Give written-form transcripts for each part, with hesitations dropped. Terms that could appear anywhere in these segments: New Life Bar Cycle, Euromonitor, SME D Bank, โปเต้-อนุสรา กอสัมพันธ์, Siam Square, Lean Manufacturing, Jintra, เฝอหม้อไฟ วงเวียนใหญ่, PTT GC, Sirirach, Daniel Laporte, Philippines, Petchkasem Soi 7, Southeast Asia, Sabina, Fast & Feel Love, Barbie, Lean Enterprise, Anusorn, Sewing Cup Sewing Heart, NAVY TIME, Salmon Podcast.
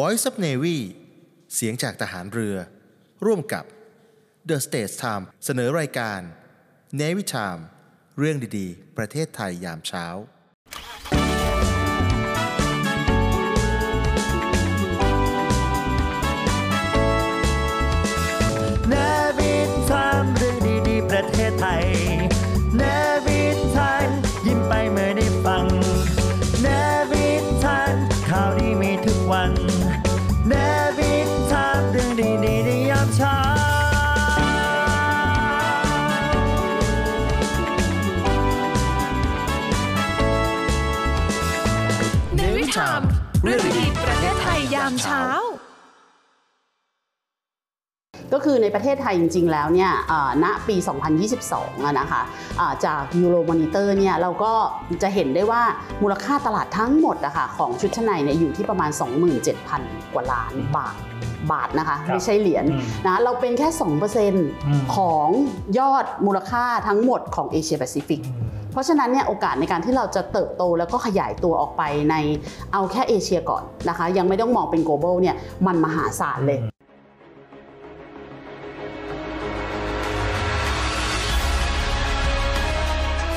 Voice of Navy เสียงจากทหารเรือร่วมกับ The Stage Time เสนอรายการ NAVY TIME เรื่องดีๆประเทศไทยยามเช้าเรื่องดีประเทศไทยยามเช้าก็คือในประเทศไทยจริงๆแล้วเนี่ยณปี 2022 นะคะจากยูโรมอนิเตอร์เนี่ยเราก็จะเห็นได้ว่ามูลค่าตลาดทั้งหมดนะคะของชุดชั้นในเนี่ยอยู่ที่ประมาณ 27,000 กว่าล้านบาทนะคะไม่ใช่เหรียญนะเราเป็นแค่ 2% ของยอดมูลค่าทั้งหมดของเอเชียแปซิฟิกเพราะฉะนั้นเนี่ยโอกาสในการที่เราจะเติบโตแล้วก็ขยายตัวออกไปในเอาแค่เอเชียก่อนนะคะยังไม่ต้องมองเป็น global เนี่ยมันมหาศาลเลย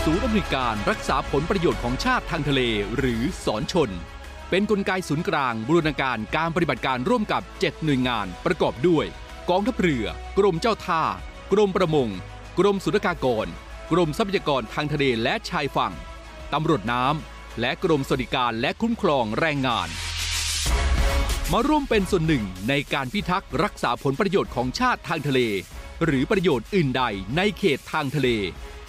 ศูนย์อำนวยการรักษาผลประโยชน์ของชาติทางทะเลหรือสอนชนเป็นกลไกศูนย์กลางบูรณาการการปฏิบัติการร่วมกับ7หน่วยงานประกอบด้วยกองทัพเรือกรมเจ้าท่ากรมประมงกรมศุลกากรกรมทรัพยากรทางทะเลและชายฝั่งตำรวจน้ำและกรมสวัสดิการและคุ้มครองแรงงานมาร่วมเป็นส่วนหนึ่งในการพิทักษ์รักษาผลประโยชน์ของชาติทางทะเลหรือประโยชน์อื่นใดในเขตทางทะเล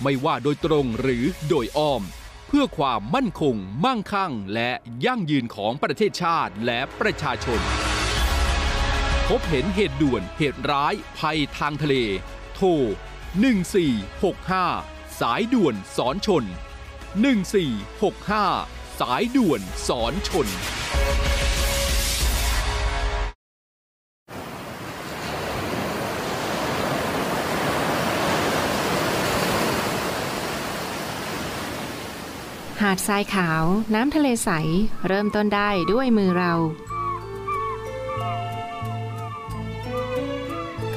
ไม่ว่าโดยตรงหรือโดยอ้อมเพื่อความมั่นคงมั่งคั่งและยั่งยืนของประเทศชาติและประชาชนพบเห็นเหตุด่วนเหตุร้ายภัยทางทะเลโทร1465สายด่วนสอนชน1465สายด่วนสอนชนหาดทรายขาวน้ำทะเลใสเริ่มต้นได้ด้วยมือเรา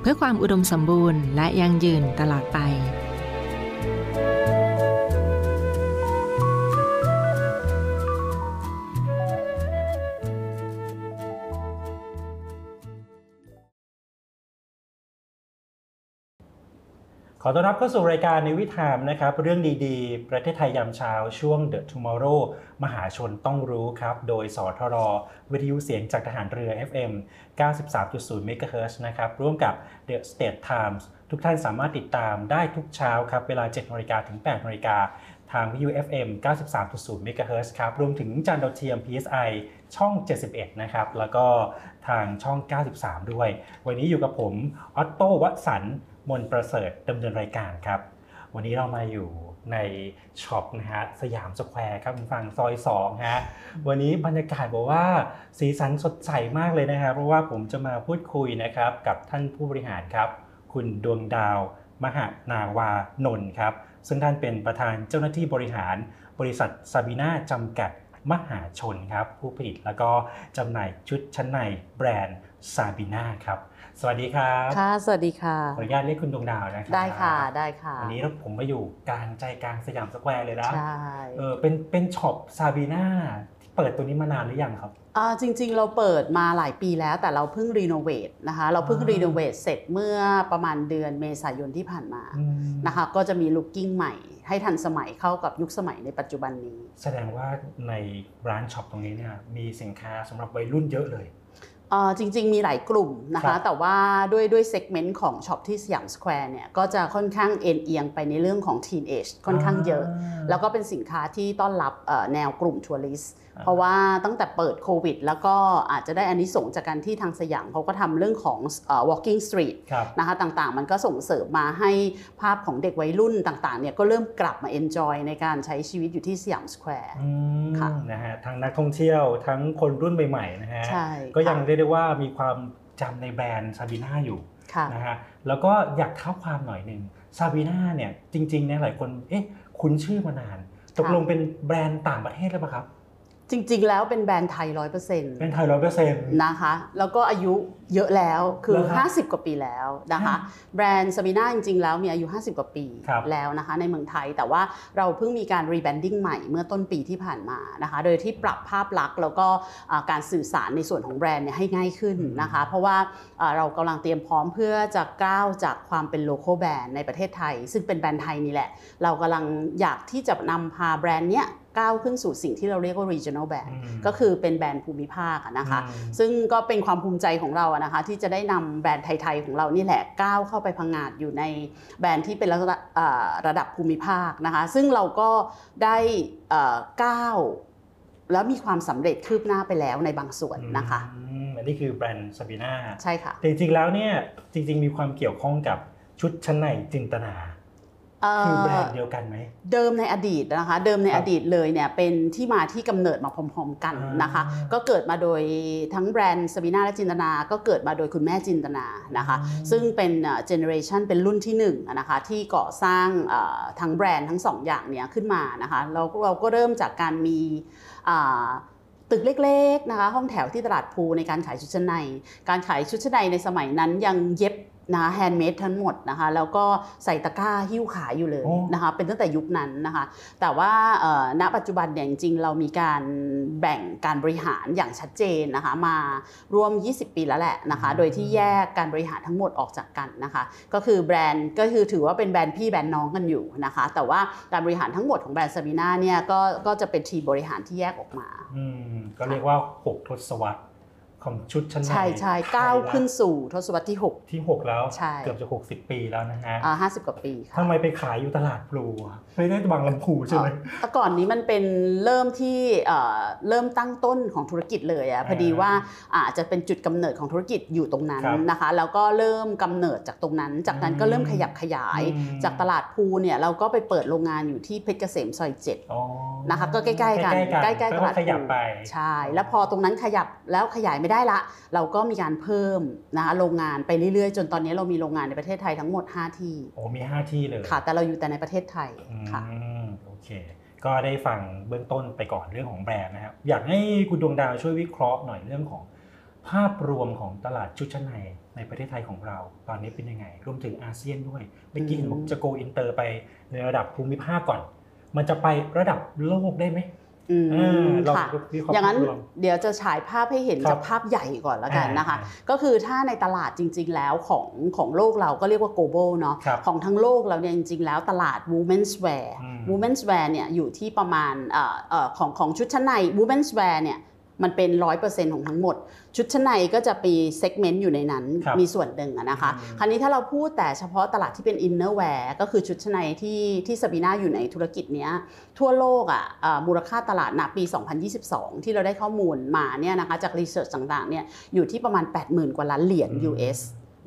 เพื่อความอุดมสมบูรณ์และยั่งยืนตลอดไปขอต้อนรับเข้าสู่รายการในวิถีธรรมนะครับเรื่องดีๆประเทศไทยยามเช้าช่วง The Tomorrow มหาชนต้องรู้ครับโดยสทร.วิทยุเสียงจากทหารเรือ FM 93.0 MHz นะครับร่วมกับ The State Times ทุกท่านสามารถติดตามได้ทุกเช้าครับเวลา 7:00 นถึง 8:00 นทางวิทยุ FM 93.0 MHz ครับรวมถึงจานดาวเทียม PSI ช่อง 71 นะครับแล้วก็ทางช่อง 93 ด้วยวันนี้อยู่กับผมออตโต วสันต์มนประเสริฐดำเนินรายการครับวันนี้เรามาอยู่ในช็อปนะฮะสยามสแควร์ครับฝั่งซอย2ฮะวันนี้บรรยากาศบอกว่าสีสันสดใสมากเลยนะครับเพราะว่าผมจะมาพูดคุยนะครับกับท่านผู้บริหารครับคุณดวงดาวมหานาวานนท์ครับซึ่งท่านเป็นประธานเจ้าหน้าที่บริหารบริษัทซาบีน่าจำกัดมหาชนครับผู้ผลิตแล้วก็จำหน่ายชุดชั้นในแบรนด์ซาบีน่าครับสวัสดีครับค่ะสวัสดีค่ะขออนุญาตเรียกคุณดวงดาวนะครับได้ค่ะได้ค่ะวันนี้ผมมาอยู่กลางใจกลางสยามสแควร์เลยนะใช่เป็นช็อปซาบีน่าที่เปิดตัวนี้มานานหรือยังครับจริงๆเราเปิดมาหลายปีแล้วแต่เราเพิ่งรีโนเวทนะคะเราเพิ่งรีโนเวทเสร็จเมื่อประมาณเดือนเมษายนที่ผ่านมานะคะก็จะมีลุคกิ้งใหม่ให้ทันสมัยเข้ากับยุคสมัยในปัจจุบันนี้แสดงว่าในร้านช็อปตรงนี้เนี่ยมีสินค้าสำหรับวัยรุ่นเยอะเลยจริงๆมีหลายกลุ่มนะคะแต่ว่าด้วยเซกเมนต์ของช็อปที่สยามสแควร์เนี่ยก็จะค่อนข้างเอียงไปในเรื่องของทีนเอจค่อนข้างเยอะแล้วก็เป็นสินค้าที่ต้อนรับแนวกลุ่มทัวริสต์ เพราะว่าตั้งแต่เปิดโควิดแล้วก็อาจจะได้อานิสงส์จากการที่ทางสยามเขาก็ทำเรื่องของ walking street นะคะต่างๆมันก็ส่งเสริมมาให้ภาพของเด็กวัยรุ่นต่างๆเนี่ยก็เริ่มกลับมา enjoy ในการใช้ชีวิตอยู่ที่สยามสแควร์ค่ะนะฮะทั้งนักท่องเที่ยวทั้งคนรุ่นใหม่ๆนะฮะก็ยังเรียกได้ว่ามีความจำในแบรนด์ซาบีน่าอยู่นะฮะแล้วก็อยากท้าวความหน่อยหนึ่งซาบีน่าเนี่ยจริงๆเนี่ยหลายคนเอ๊ะคุ้นชื่อมานานตกลงเป็นแบรนด์ต่างประเทศหรือเปล่าครับจริงๆแล้วเป็นแบรนด์ไทย 100% เป็นไทย 100% นะคะแล้วก็อายุเยอะแล้วคือ50กว่าปีแล้วนะคะแบรนด์ซาบีน่าจริงๆแล้วมีอายุ50กว่าปีแล้วนะคะในเมืองไทยแต่ว่าเราเพิ่งมีการรีแบรนดิ้งใหม่เมื่อต้นปีที่ผ่านมานะคะโดยที่ปรับภาพลักษณ์แล้วก็การสื่อสารในส่วนของแบรนด์เนี่ยให้ง่ายขึ้นนะคะเพราะว่าเรากำลังเตรียมพร้อมเพื่อจะก้าวจากความเป็นโลโก้แบรนด์ในประเทศไทยซึ่งเป็นแบรนด์ไทยนี่แหละเรากำลังอยากที่จะนำพาแบรนด์เนี้ยก้าวขึ้นสู่สิ่งที่เราเรียกว่า regional brand ก็คือเป็นแบรนด์ภูมิภาคนะคะซึ่งก็เป็นความภูมิใจของเรานะคะที่จะได้นำแบรนด์ไทยๆของเรานี่แหละก้าวเข้าไปพังงาดอยู่ในแบรนด์ที่เป็นระดับภูมิภาคนะคะซึ่งเราก็ได้ก้าวแล้วมีความสำเร็จคืบหน้าไปแล้วในบางส่วนนะคะอันนี้คือแบรนด์ซาบีน่าใช่ค่ะจริงๆแล้วเนี่ยจริงๆมีความเกี่ยวข้องกับชุดชั้นในจินตนาคือแบรนด์เดียวกันไหมเดิมในอดีตนะคะเดิมในอดีตเลยเนี่ยเป็นที่มาที่กำเนิดมาพร้อมๆกันนะคะก็เกิดมาโดยทั้งแบรนด์ซาบีน่าและจินตนาก็เกิดมาโดยคุณแม่จินตนานะคะซึ่งเป็นเจเนอเรชันเป็นรุ่นที่1นะคะที่ก่อสร้างทั้งแบรนด์ทั้ง2อย่างเนี่ยขึ้นมานะคะเราก็เริ่มจากการมีตึกเล็กๆนะคะห้องแถวที่ตลาดภูในการขายชุดชั้นในการขายชุดชั้นในในสมัยนั้นยังเย็บนะแฮนด์เมดทั้งหมดนะคะแล้วก็ใส่ตะกร้าหิ้วขายอยู่เลยนะคะเป็นตั้งแต่ยุคนั้นนะคะแต่ว่าณปัจจุบันเนี่ยจริงๆเรามีการแบ่งการบริหารอย่างชัดเจนนะคะมารวม20 ปีแล้วแหละนะคะโดยที่แยกการบริหารทั้งหมดออกจากกันนะคะก็คือแบรนด์ก็คือถือว่าเป็นแบรนด์พี่แบรนด์น้องกันอยู่นะคะแต่ว่าการบริหารทั้งหมดของแบรนด์ซาบีน่าเนี่ยก็จะเป็นทีมบริหารที่แยกออกมาก็เรียกว่า6ทศวรรษชุดชั้นในใช่ๆก้าวขึ้นสู่ทศวรรษที่6แล้วเกือบจะ60ปีแล้วนะฮะ50กว่าปีค่ะทำไมไปขายอยู่ตลาดพลูไม่ได้บางลำพูใช่ไหมแต่ก่อนนี้มันเป็นเริ่มที่ตั้งต้นของธุรกิจเลยอ่ะพอดีว่าอาจจะเป็นจุดกำเนิดของธุรกิจอยู่ตรงนั้นนะคะแล้วก็เริ่มกำเนิดจากตรงนั้นจากนั้นก็เริ่มขยับขยายจากตลาดพลูเนี่ยเราก็ไปเปิดโรงงานอยู่ที่เพชรเกษมซอย7นะคะก็ใกล้ๆกันใกล้ๆตลาดขยับไปใช่แล้วพอตรงนั้นขยับแล้วขยายไม่ได้ละเราก็มีการเพิ่มนะโรงงานไปเรื่อยๆจนตอนนี้เรามีโรงงานในประเทศไทยทั้งหมด5ที่โอ้มี5ที่เลยค่ะแต่เราอยู่แต่ในประเทศไทยค่ะโอเคก็ได้ฟังเบื้องต้นไปก่อนเรื่องของแบรนด์นะครับอยากให้คุณดวงดาวช่วยวิเคราะห์หน่อยเรื่องของภาพรวมของตลาดชุดชั้นในในประเทศไทยของเราตอนนี้เป็นยังไงรวมถึงอาเซียนด้วยเมื่อกี้ผมจะโกอินเตอร์ไปในระดับภูมิภาคก่อนมันจะไประดับโลกได้ไหมค่ะอย่างนั้นเดี๋ยวจะฉายภาพให้เห็นจากภาพใหญ่ก่อนแล้วกันนะคะก็คือถ้าในตลาดจริงๆแล้วของโลกเราก็เรียกว่า global เนาะของทั้งโลกเราเนี่ยจริงๆแล้วตลาด women's wearเนี่ยอยู่ที่ประมาณของชุดชั้นใน women's wear เนี่ยมันเป็น 100% ของทั้งหมดชุดชั้นในก็จะมีเซกเมนต์อยู่ในนั้นมีส่วนหนึ่งนะคะคราวนี้ถ้าเราพูดแต่เฉพาะตลาดที่เป็นอินเนอร์แวร์ก็คือชุดชั้นในที่ซาบีน่าอยู่ในธุรกิจนี้ทั่วโลกมูลค่าตลาดณปี2022ที่เราได้ข้อมูลมาเนี่ยนะคะจากรีเสิร์ชต่างๆเนี่ยอยู่ที่ประมาณ 80,000 กว่าล้านเหรียญ US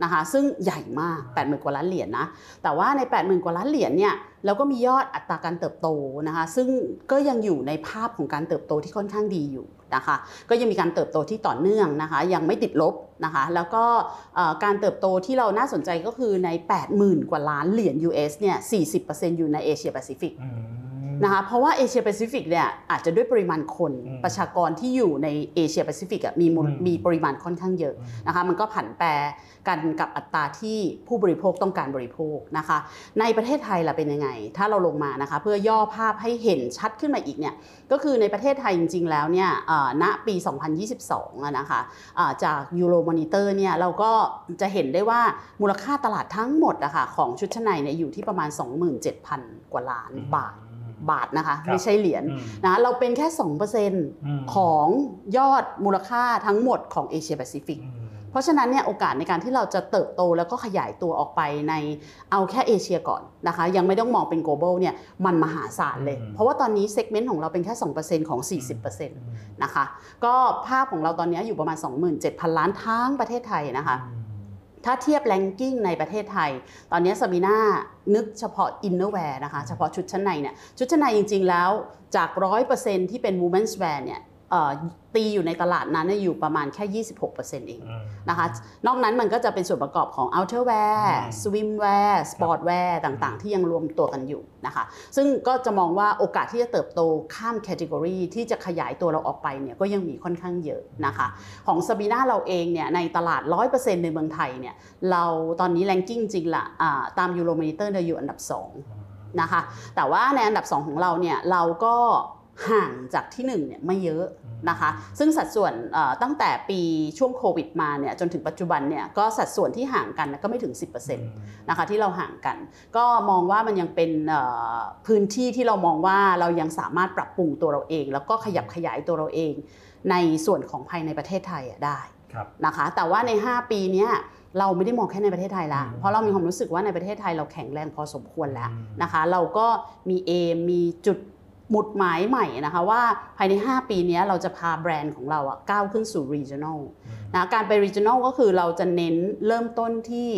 นะคะซึ่งใหญ่มาก 80,000 กว่าล้านเหรียญนะแต่ว่าใน 80,000 กว่าล้านเหรียญเนี่ยแล้วก็มียอดอัตราการเติบโตนะคะซึ่งก็ยังอยู่ในภาพของการเติบโตที่ค่อนข้างดีอยู่นะคะก็ยังมีการเติบโตที่ต่อเนื่องนะคะยังไม่ติดลบนะคะแล้วก็การเติบโตที่เราน่าสนใจก็คือใน 80,000 กว่าล้านเหรียญ US เนี่ย 40% อยู่ในเอเชียแปซิฟิกนะคะเพราะว่าเอเชียแปซิฟิกเนี่ยอาจจะด้วยปริมาณคนประชากรที่อยู่ในเอเชียแปซิฟิกมีปริมาณค่อนข้างเยอะนะคะมันก็ผันแปรกันกับอัตราที่ผู้บริโภคต้องการบริโภคนะคะในประเทศไทยล่ะเป็นยังไงถ้าเราลงมานะคะเพื่อย่อภาพให้เห็นชัดขึ้นมาอีกเนี่ยก็คือในประเทศไทยจริงๆแล้วเนี่ยณปี2022นะคะจากยูโรมอนิเตอร์เนี่ยเราก็จะเห็นได้ว่ามูลค่าตลาดทั้งหมดนะคะของชุดชั้นในเนี่ยอยู่ที่ประมาณ 27,000 กว่าล้านบาทนะคะไม่ใช่เหรียญนะเราเป็นแค่ 2% ของยอดมูลค่าทั้งหมดของเอเชียแปซิฟิก เพราะฉะนั้นเนี่ยโอกาสในการที่เราจะเติบโตแล้วก็ขยายตัวออกไปในเอาแค่เอเชียก่อนนะคะยังไม่ต้องมองเป็น global เนี่ยมันมหาศาลเลยเพราะว่าตอนนี้ segment ของเราเป็นแค่ 2% ของ 40% นะคะก็ภาพของเราตอนนี้อยู่ประมาณ 27,000 ล้านทั้งประเทศไทยนะคะถ้าเทียบแรงกิ้งในประเทศไทยตอนนี้ซาบีน่านึกเฉพาะอินเนอร์แวร์นะคะเฉพาะชุดชั้นในเนี่ยชุดชั้นในจริงๆแล้วจาก 100% ที่เป็น women's wear เนี่ยตีอยู่ในตลาดนั้นอยู่ประมาณแค่ 26% เองนะคะนอกนั้นมันก็จะเป็นส่วนประกอบของ outerwear swimwear sportwear ต่างๆที่ยังรวมตัวกันอยู่นะคะซึ่งก็จะมองว่าโอกาสที่จะเติบโตข้าม category ที่จะขยายตัวเราออกไปเนี่ยก็ยังมีค่อนข้างเยอะนะคะของ Sabina เราเองเนี่ยในตลาด 100% ในเมืองไทยเนี่ยเราตอนนี้ ranking จริงละตาม Euromonitor เราอยู่อันดับ2นะคะแต่ว่าในอันดับ2ของเราเนี่ยเราก็ห่างจากที่1เนี่ยไม่เยอะนะคะซึ่งสัดส่วนตั้งแต่ปีช่วงโควิดมาเนี่ยจนถึงปัจจุบันเนี่ยก็สัดส่วนที่ห่างกันก็ไม่ถึง 10% นะคะที่เราห่างกันก็มองว่ามันยังเป็นพื้นที่ที่เรามองว่าเรายังสามารถปรับปรุงตัวเราเองแล้วก็ขยับขยายตัวเราเองในส่วนของภายในประเทศไทยได้นะคะแต่ว่าใน5ปีนี้เราไม่ได้มองแค่ในประเทศไทยละเพราะเรามีความรู้สึกว่าในประเทศไทยเราแข็งแรงพอสมควรแล้วนะคะเราก็มีมีจุดหมุดหมายใหม่นะคะว่าภายใน5ปีนี้เราจะพาแบรนด์ของเราก้าวขึ้นสู่ regional นะการไป regional ก็คือเราจะเน้นเริ่มต้นที่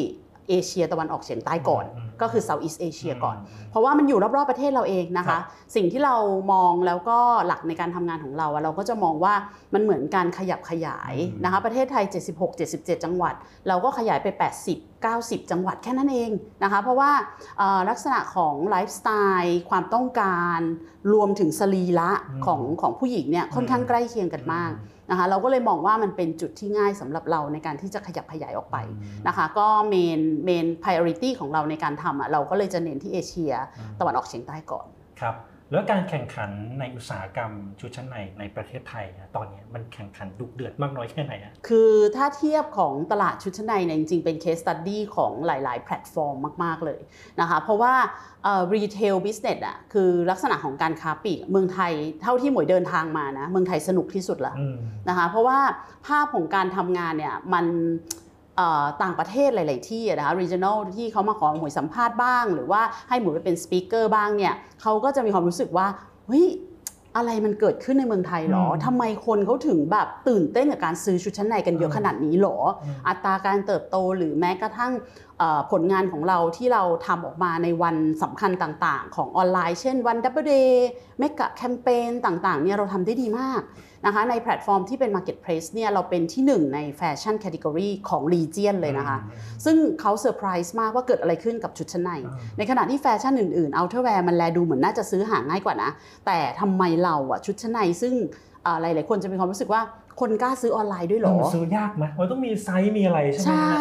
เอเชียตะวันออกเฉียงใต้ก่อนก็คือ Southeast Asia ก่อนเพราะว่ามันอยู่รอบๆประเทศเราเองนะคะสิ่งที่เรามองแล้วก็หลักในการทำงานของเราเราก็จะมองว่ามันเหมือนการขยับขยายนะคะประเทศไทย76-77 จังหวัดเราก็ขยายไป80-90 จังหวัดแค่นั้นเองนะคะเพราะว่าลักษณะของไลฟ์สไตล์ความต้องการรวมถึงสรีระของผู้หญิงเนี่ยค่อนข้างใกล้เคียงกันมากนะคะเราก็เลยมองว่ามันเป็นจุดที่ง่ายสำหรับเราในการที่จะขยับขยายออกไปนะคะก็เมน priority ของเราในการทำเราก็เลยจะเน้นที่เอเชียตะวันออกเฉียงใต้ก่อนครับแล้วการแข่งขันในอุตสาหกรรมชุดชั้นในในประเทศไทยตอนนี้มันแข่งขันดุเดือดมากน้อยแค่ไหนคือถ้าเทียบของตลาดชุดชั้นในเนี่ยจริงๆเป็น case study ของหลายๆแพลตฟอร์มมากๆเลยนะคะเพราะว่า retail business คือลักษณะของการค้าปลีกเมืองไทยเท่าที่หมวยเดินทางมานะเมืองไทยสนุกที่สุดละนะคะเพราะว่าภาพของการทำงานเนี่ยมันต่างประเทศหลายๆที่นะคะ regional ที่เขามาขอหมวยสัมภาษณ์บ้างหรือว่าให้หมวยไปเป็นสปีกเกอร์บ้างเนี่ยเขาก็จะมีความรู้สึกว่าเฮ้ยอะไรมันเกิดขึ้นในเมืองไทยหรอทำไมคนเขาถึงแบบตื่นเต้นกับการซื้อชุดชั้นในกันเยอะขนาดนี้หรออัตราการเติบโตหรือแม้กระทั่งผลงานของเราที่เราทำออกมาในวันสำคัญต่างๆของออนไลน์เช่นวัน Double Day เมกะแคมเปญต่างๆเนี่ยเราทำได้ดีมากนะคะในแพลตฟอร์มที่เป็น Marketplace เนี่ยเราเป็นที่1ในแฟชั่นแคตตากรีของรีเจียนเลยนะคะซึ่งเขาเซอร์ไพรส์มากว่าเกิดอะไรขึ้นกับชุดชั้นในในขณะที่แฟชั่นอื่นๆ Outerwear มันแลดูเหมือนน่าจะซื้อหาง่ายกว่านะแต่ทำไมเราชุดชั้นในซึ่งหลายๆคนจะมีความรู้สึกว่าคนกล้าซื้อออนไลน์ด้วยหรอซื้อยากไหมมันต้องมีไซส์มีอะไรใช่ไหมใช่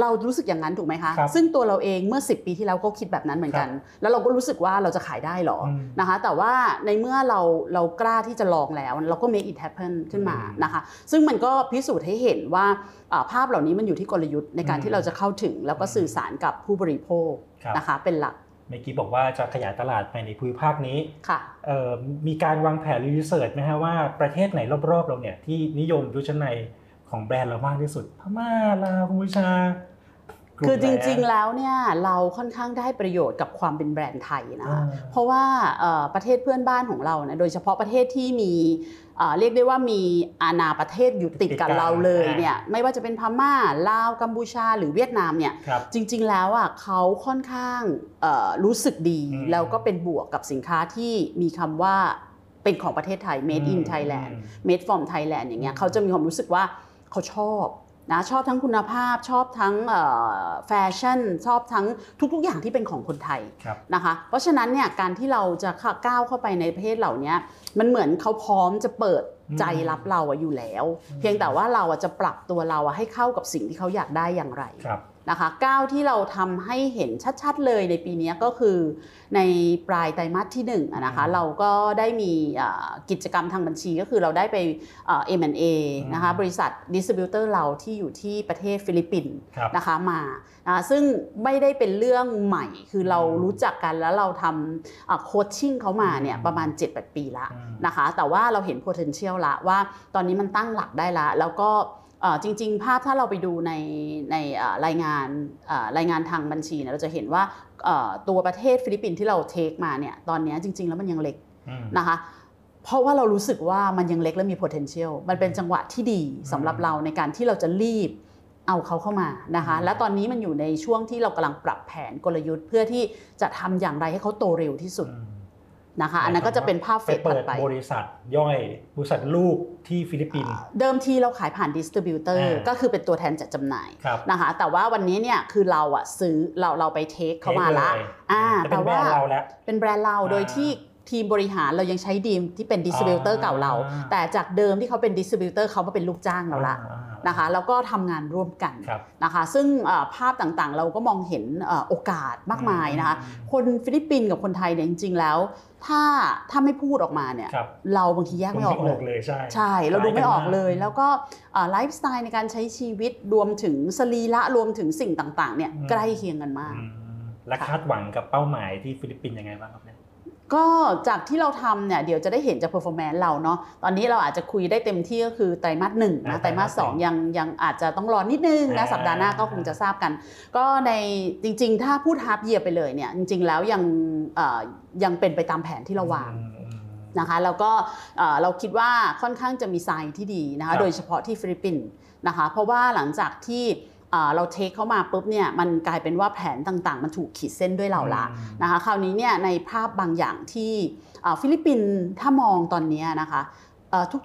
เรารู้สึกอย่างนั้นถูกไหมคะซึ่งตัวเราเองเมื่อ10ปีที่แล้วก็คิดแบบนั้นเหมือนกันแล้วเราก็รู้สึกว่าเราจะขายได้หรอนะคะแต่ว่าในเมื่อเรากล้าที่จะลองแล้วเราก็ make it happen ขึ้นมานะคะซึ่งมันก็พิสูจน์ให้เห็นว่าภาพเหล่านี้มันอยู่ที่กลยุทธ์ในการที่เราจะเข้าถึงแล้วก็สื่อสารกับผู้บริโภคนะคะเป็นหลักเมื่อกี้บอกว่าจะขยายตลาดไปในภูมิภาคนี้มีการวางแผนรีเสิร์ชไหมฮะว่าประเทศไหนรอบๆเราเนี่ยที่นิยมชุดชั้นในของแบรนด์เรามากที่สุดพม่าลาวกัมพูชาคือจริงๆแล้วเนี่ยเราค่อนข้างได้ประโยชน์กับความเป็นแบรนด์ไทยนะคะเพราะว่าประเทศเพื่อนบ้านของเรานะโดยเฉพาะประเทศที่มีเรียกได้ว่ามีอาณาประเทศอยู่ติดกับเราเลยเนี่ยไม่ว่าจะเป็นพม่าลาวกัมพูชาหรือเวียดนามเนี่ยจริงๆแล้วเขาค่อนข้างรู้สึกดีแล้วก็เป็นบวกกับสินค้าที่มีคำว่าเป็นของประเทศไทย made in Thailand made from Thailand อย่างเงี้ยเขาจะมีความรู้สึกว่าเขาชอบทั้งคุณภาพชอบทั้งแฟชั่นชอบทั้งทุกๆอย่างที่เป็นของคนไทยนะคะเพราะฉะนั้นเนี่ยการที่เราจะก้าวเข้าไปในประเทศเหล่านี้มันเหมือนเขาพร้อมจะเปิดใจรับเราอยู่แล้วเพียงแต่ว่าเราจะปรับตัวเราให้เข้ากับสิ่งที่เขาอยากได้อย่างไรนะคะก้าวที่เราทำให้เห็นชัดๆเลยในปีนี้ก็คือในปลายไตรมาสที่1นะคะเราก็ได้มีกิจกรรมทางบัญชีก็คือเราได้ไป M&A นะคะบริษัทดิสติบิวเตอร์เราที่อยู่ที่ประเทศฟิลิปปินส์นะคะมาซึ่งไม่ได้เป็นเรื่องใหม่คือเรารู้จักกันแล้วเราทำโคชชิ่งเขามาเนี่ยประมาณ 7-8 ปีละนะคะแต่ว่าเราเห็น potential ละว่าตอนนี้มันตั้งหลักได้ละแล้วก็ จริงๆภาพถ้าเราไปดูในรายงานทางบัญชีเนี่ยเราจะเห็นว่าตัวประเทศฟิลิปปินส์ที่เราเทคมาเนี่ยตอนนี้จริงๆแล้วมันยังเล็กนะคะเพราะว่าเรารู้สึกว่ามันยังเล็กและมี potential มันเป็นจังหวะที่ดีสำหรับเราในการที่เราจะรีบเอาเขาเข้ามานะคะและตอนนี้มันอยู่ในช่วงที่เรากำลังปรับแผนกลยุทธ์เพื่อที่จะทำอย่างไรให้เขาโตเร็วที่สุดนะคะอันนั้นก็จะเป็นภาพเฟสถัดไปบริษัทย่อยบริษัทลูกที่ฟิลิปปินส์เดิมทีเราขายผ่านดิสติบิวเตอร์ก็คือเป็นตัวแทนจัดจำหน่ายนะคะแต่ว่าวันนี้เนี่ยคือเราอะซื้อเราไปเทคเขามาละแต่ว่าเป็นแบรนด์เราโดยที่ทีมบริหารเรายังใช้ดีมที่เป็นดิสติบิวเตอร์เก่าเราแต่จากเดิมที่เขาเป็นดิสติบิวเตอร์เขามาเป็นลูกจ้างเราละนะคะแล้วก็ทำงานร่วมกันนะคะซึ่งภาพต่างๆเราก็มองเห็นโอกาสมากมายนะคะคนฟิลิปปินส์กับคนไทยเนี่ยจริงๆแล้วถ้าไม่พูดออกมาเนี่ยเราบางทีแยกไม่ออกเลยใช่เราดูไม่ออกเลยแล้วก็ไลฟ์สไตล์ในการใช้ชีวิตรวมถึงสรีระรวมถึงสิ่งต่างๆเนี่ยใกล้เคียงกันมากและคาดหวังกับเป้าหมายที่ฟิลิปปินส์ยังไงบ้างครับเนี่ยก็จากที่เราทำเนี่ยเดี๋ยวจะได้เห็นจาก performance เราเนาะตอนนี้เราอาจจะคุยได้เต็มที่ก็คือไตรมาส 1นะไตรมาส 2ยังอาจจะต้องรอนิดนึงนะสัปดาห์หน้าก็คงจะทราบกันก็ในจริงๆถ้าพูด half year ไปเลยเนี่ยจริงๆแล้วยังเป็นไปตามแผนที่เราวางนะคะแล้วก็เราคิดว่าค่อนข้างจะมีไซน์ที่ดีนะคะโดยเฉพาะที่ฟิลิปปินส์นะคะเพราะว่าหลังจากที่เราเทคเข้ามาปุ๊บเนี่ยมันกลายเป็นว่าแผนต่างๆมันถูกขีดเส้นด้วยเราละนะคะคราวนี้เนี่ยในภาพบางอย่างที่ฟิลิปปินส์ถ้ามองตอนนี้นะคะ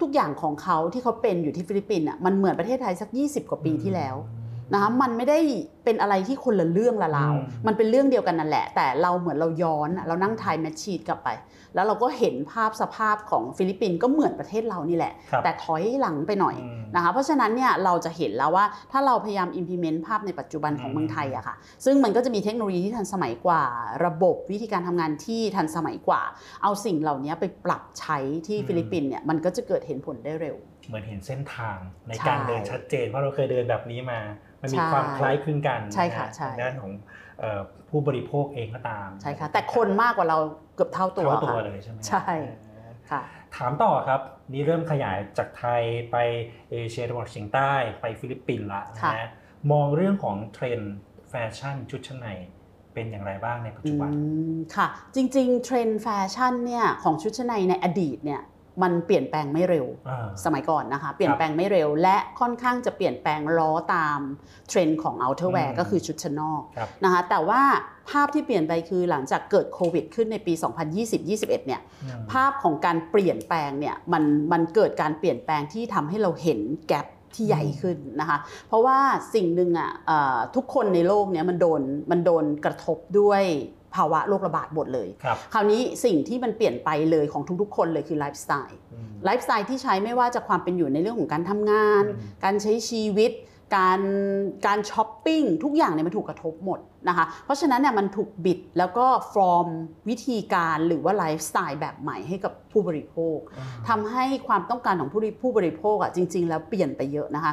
ทุกๆอย่างของเขาที่เขาเป็นอยู่ที่ฟิลิปปินส์อ่ะมันเหมือนประเทศไทยสัก20กว่าปีที่แล้วนะคะมันไม่ได้เป็นอะไรที่คนละเรื่องละราวมันเป็นเรื่องเดียวกันนั่นแหละแต่เราเหมือนเราย้อนเรานั่งไทม์แมชชีนกลับไปแล้วเราก็เห็นภาพสภาพของฟิลิปปินส์ก็เหมือนประเทศเรานี่แหละแต่ถอยหลังไปหน่อยนะคะเพราะฉะนั้นเนี่ยเราจะเห็นแล้วว่าถ้าเราพยายาม implement ภาพในปัจจุบันของเมืองไทยอะค่ะซึ่งมันก็จะมีเทคโนโลยีที่ทันสมัยกว่าระบบวิธีการทำงานที่ทันสมัยกว่าเอาสิ่งเหล่านี้ไปปรับใช้ที่ฟิลิปปินส์เนี่ยมันก็จะเกิดเห็นผลได้เร็วเหมือนเห็นเส้นทางในการเดินชัดเจนเพราะเราเคยเดินแบบนี้มามันมีความคล้ายคลึงกันใช่ค่ะใช่ด้านของผู้บริโภคเองก็ตามใช่ค่ะแต่คนมากกว่าเราเกือบเท่าตัวเลยใช่ไหมใช่ค่ะถามต่อครับนี่เริ่มขยายจากไทยไปเอเชียตะวันออกเฉียงใต้ไปฟิลิปปินส์ละนะมองเรื่องของเทรนด์แฟชั่นชุดชั้นในเป็นอย่างไรบ้างในปัจจุบันค่ะจริงๆเทรนด์แฟชั่นเนี่ยของชุดชั้นในในอดีตเนี่ยมันเปลี่ยนแปลงไม่เร็วสมัยก่อนนะคะเปลี่ยนแปลงไม่เร็วและค่อนข้างจะเปลี่ยนแปลงล้อตามเทรนด์ของ outerwear ก็คือชุดชั้นนอกนะคะแต่ว่าภาพที่เปลี่ยนไปคือหลังจากเกิดโควิดขึ้นในปี 2020-21 เนี่ยภาพของการเปลี่ยนแปลงเนี่ยมันเกิดการเปลี่ยนแปลงที่ทำให้เราเห็นแกปที่ใหญ่ขึ้นนะคะเพราะว่าสิ่งหนึ่งอ่ะทุกคนในโลกเนี่ยมันโดนกระทบด้วยภาวะโรคระบาดหมดเลยคราวนี้สิ่งที่มันเปลี่ยนไปเลยของทุกๆคนเลยคือไลฟ์สไตล์ที่ใช้ไม่ว่าจะความเป็นอยู่ในเรื่องของการทำงานการใช้ชีวิตการช้อปปิ้งทุกอย่างเนี่ยมันถูกกระทบหมดนะคะเพราะฉะนั้นเนี่ยมันถูกบิดแล้วก็ฟอร์มวิธีการหรือว่าไลฟ์สไตล์แบบใหม่ให้กับผู้บริโภคทำให้ความต้องการของผู้บริโภคอ่ะจริงๆแล้วเปลี่ยนไปเยอะนะคะ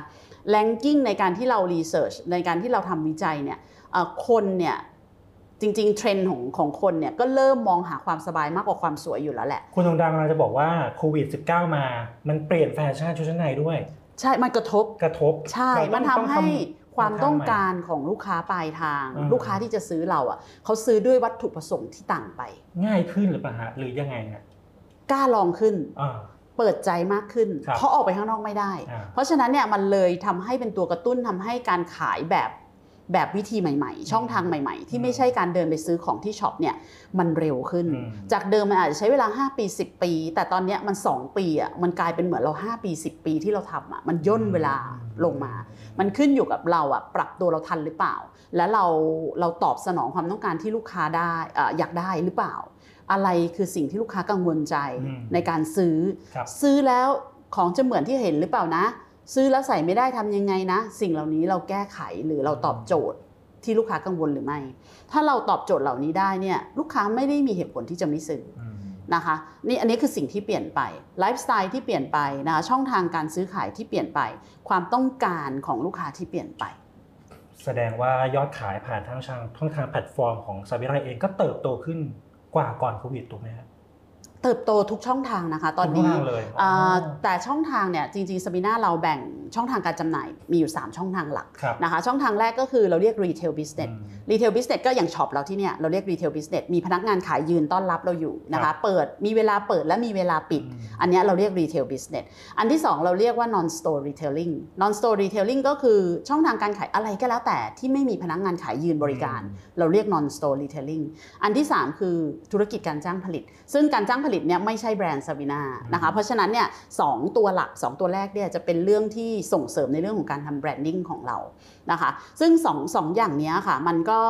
แรงกิ้งในการที่เรารีเสิร์ชในการที่เราทำวิจัยเนี่ยคนเนี่ยจริงๆเทรนด์ของคนเนี่ยก็เริ่มมองหาความสบายมากกว่าความสวยอยู่แล้วแหละคุณดวงดาวกำลังจะบอกว่าโควิด -19 มามันเปลี่ยนแฟชั่นชุดชั้นในด้วยใช่มันกระทบใช่มันทำให้ความต้องการของลูกค้าปลายทางลูกค้าที่จะซื้อเราอ่ะเขาซื้อด้วยวัตถุประสงค์ที่ต่างไปง่ายขึ้นหรือเปล่าฮะหรือยังไงฮะกล้าลองขึ้นเปิดใจมากขึ้นเพราะออกไปข้างนอกไม่ได้เพราะฉะนั้นเนี่ยมันเลยทำให้เป็นตัวกระตุ้นทำให้การขายแบบวิธีใหม่ๆช่องทางใหม่ๆที่ไม่ใช่การเดินไปซื้อของที่ช็อปเนี่ยมันเร็วขึ้นจากเดิมมันอาจจะใช้เวลา5ปี10ปีแต่ตอนนี้มัน2ปีอ่ะมันกลายเป็นเหมือนเรา5ปี10ปีที่เราทำอ่ะมันย่นเวลาลงมามันขึ้นอยู่กับเราอ่ะปรับตัวเราทันหรือเปล่าและเราตอบสนองความต้องการที่ลูกค้าได้อยากได้หรือเปล่าอะไรคือสิ่งที่ลูกค้ากังวลใจในการซื้อแล้วของจะเหมือนที่เห็นหรือเปล่านะซื้อแล้วใส่ไม่ได้ทำยังไงนะสิ่งเหล่านี้เราแก้ไขหรือเราตอบโจทย์ที่ลูกค้ากังวลหรือไม่ถ้าเราตอบโจทย์เหล่านี้ได้เนี่ยลูกค้าไม่ได้มีเหตุผลที่จะไม่ซื้อนะคะนี่อันนี้คือสิ่งที่เปลี่ยนไปไลฟ์สไตล์ที่เปลี่ยนไปนะคะช่องทางการซื้อขายที่เปลี่ยนไปความต้องการของลูกค้าที่เปลี่ยนไปแสดงว่ายอดขายผ่านทั้งช่องทางแพลตฟอร์มของซาบิไรเองก็เติบโตขึ้นกว่าก่อนโควิดถูกไหมครับ เติบโตทุกช่องทางนะคะตอนนี้แต่ช่องทางเนี่ยจริงๆสมิน่าเราแบ่งช่องทางการจำหน่ายมีอยู่3ช่องทางหลักนะคะช่องทางแรกก็คือเราเรียก retail business retail business ก็อย่างช็อปเราที่เนี่ยเราเรียก retail business มีพนักงานขายยืนต้อนรับเราอยู่นะคะเปิดมีเวลาเปิดและมีเวลาปิดอันนี้เราเรียก retail business อันที่2เราเรียกว่า non store retailing non store retailing ก็คือช่องทางการขายอะไรก็แล้วแต่ที่ไม่มีพนักงานขายยืนบริการเราเรียก non store retailing อันที่3คือธุรกิจการจ้างผลิตซึ่งการจ้างผลิตเนี่ยไม่ใช่แบรนด์ซาบีน่านะคะเพราะฉะนั้นเนี่ย2ตัวหลัก2ตัวแรกเนี่ยจะเป็นเรื่องที่ส่งเสริมในเรื่องของการทำแบรนดิ้งของเรานะคะซึ่ง2อย่างนี้ค่ะมันก็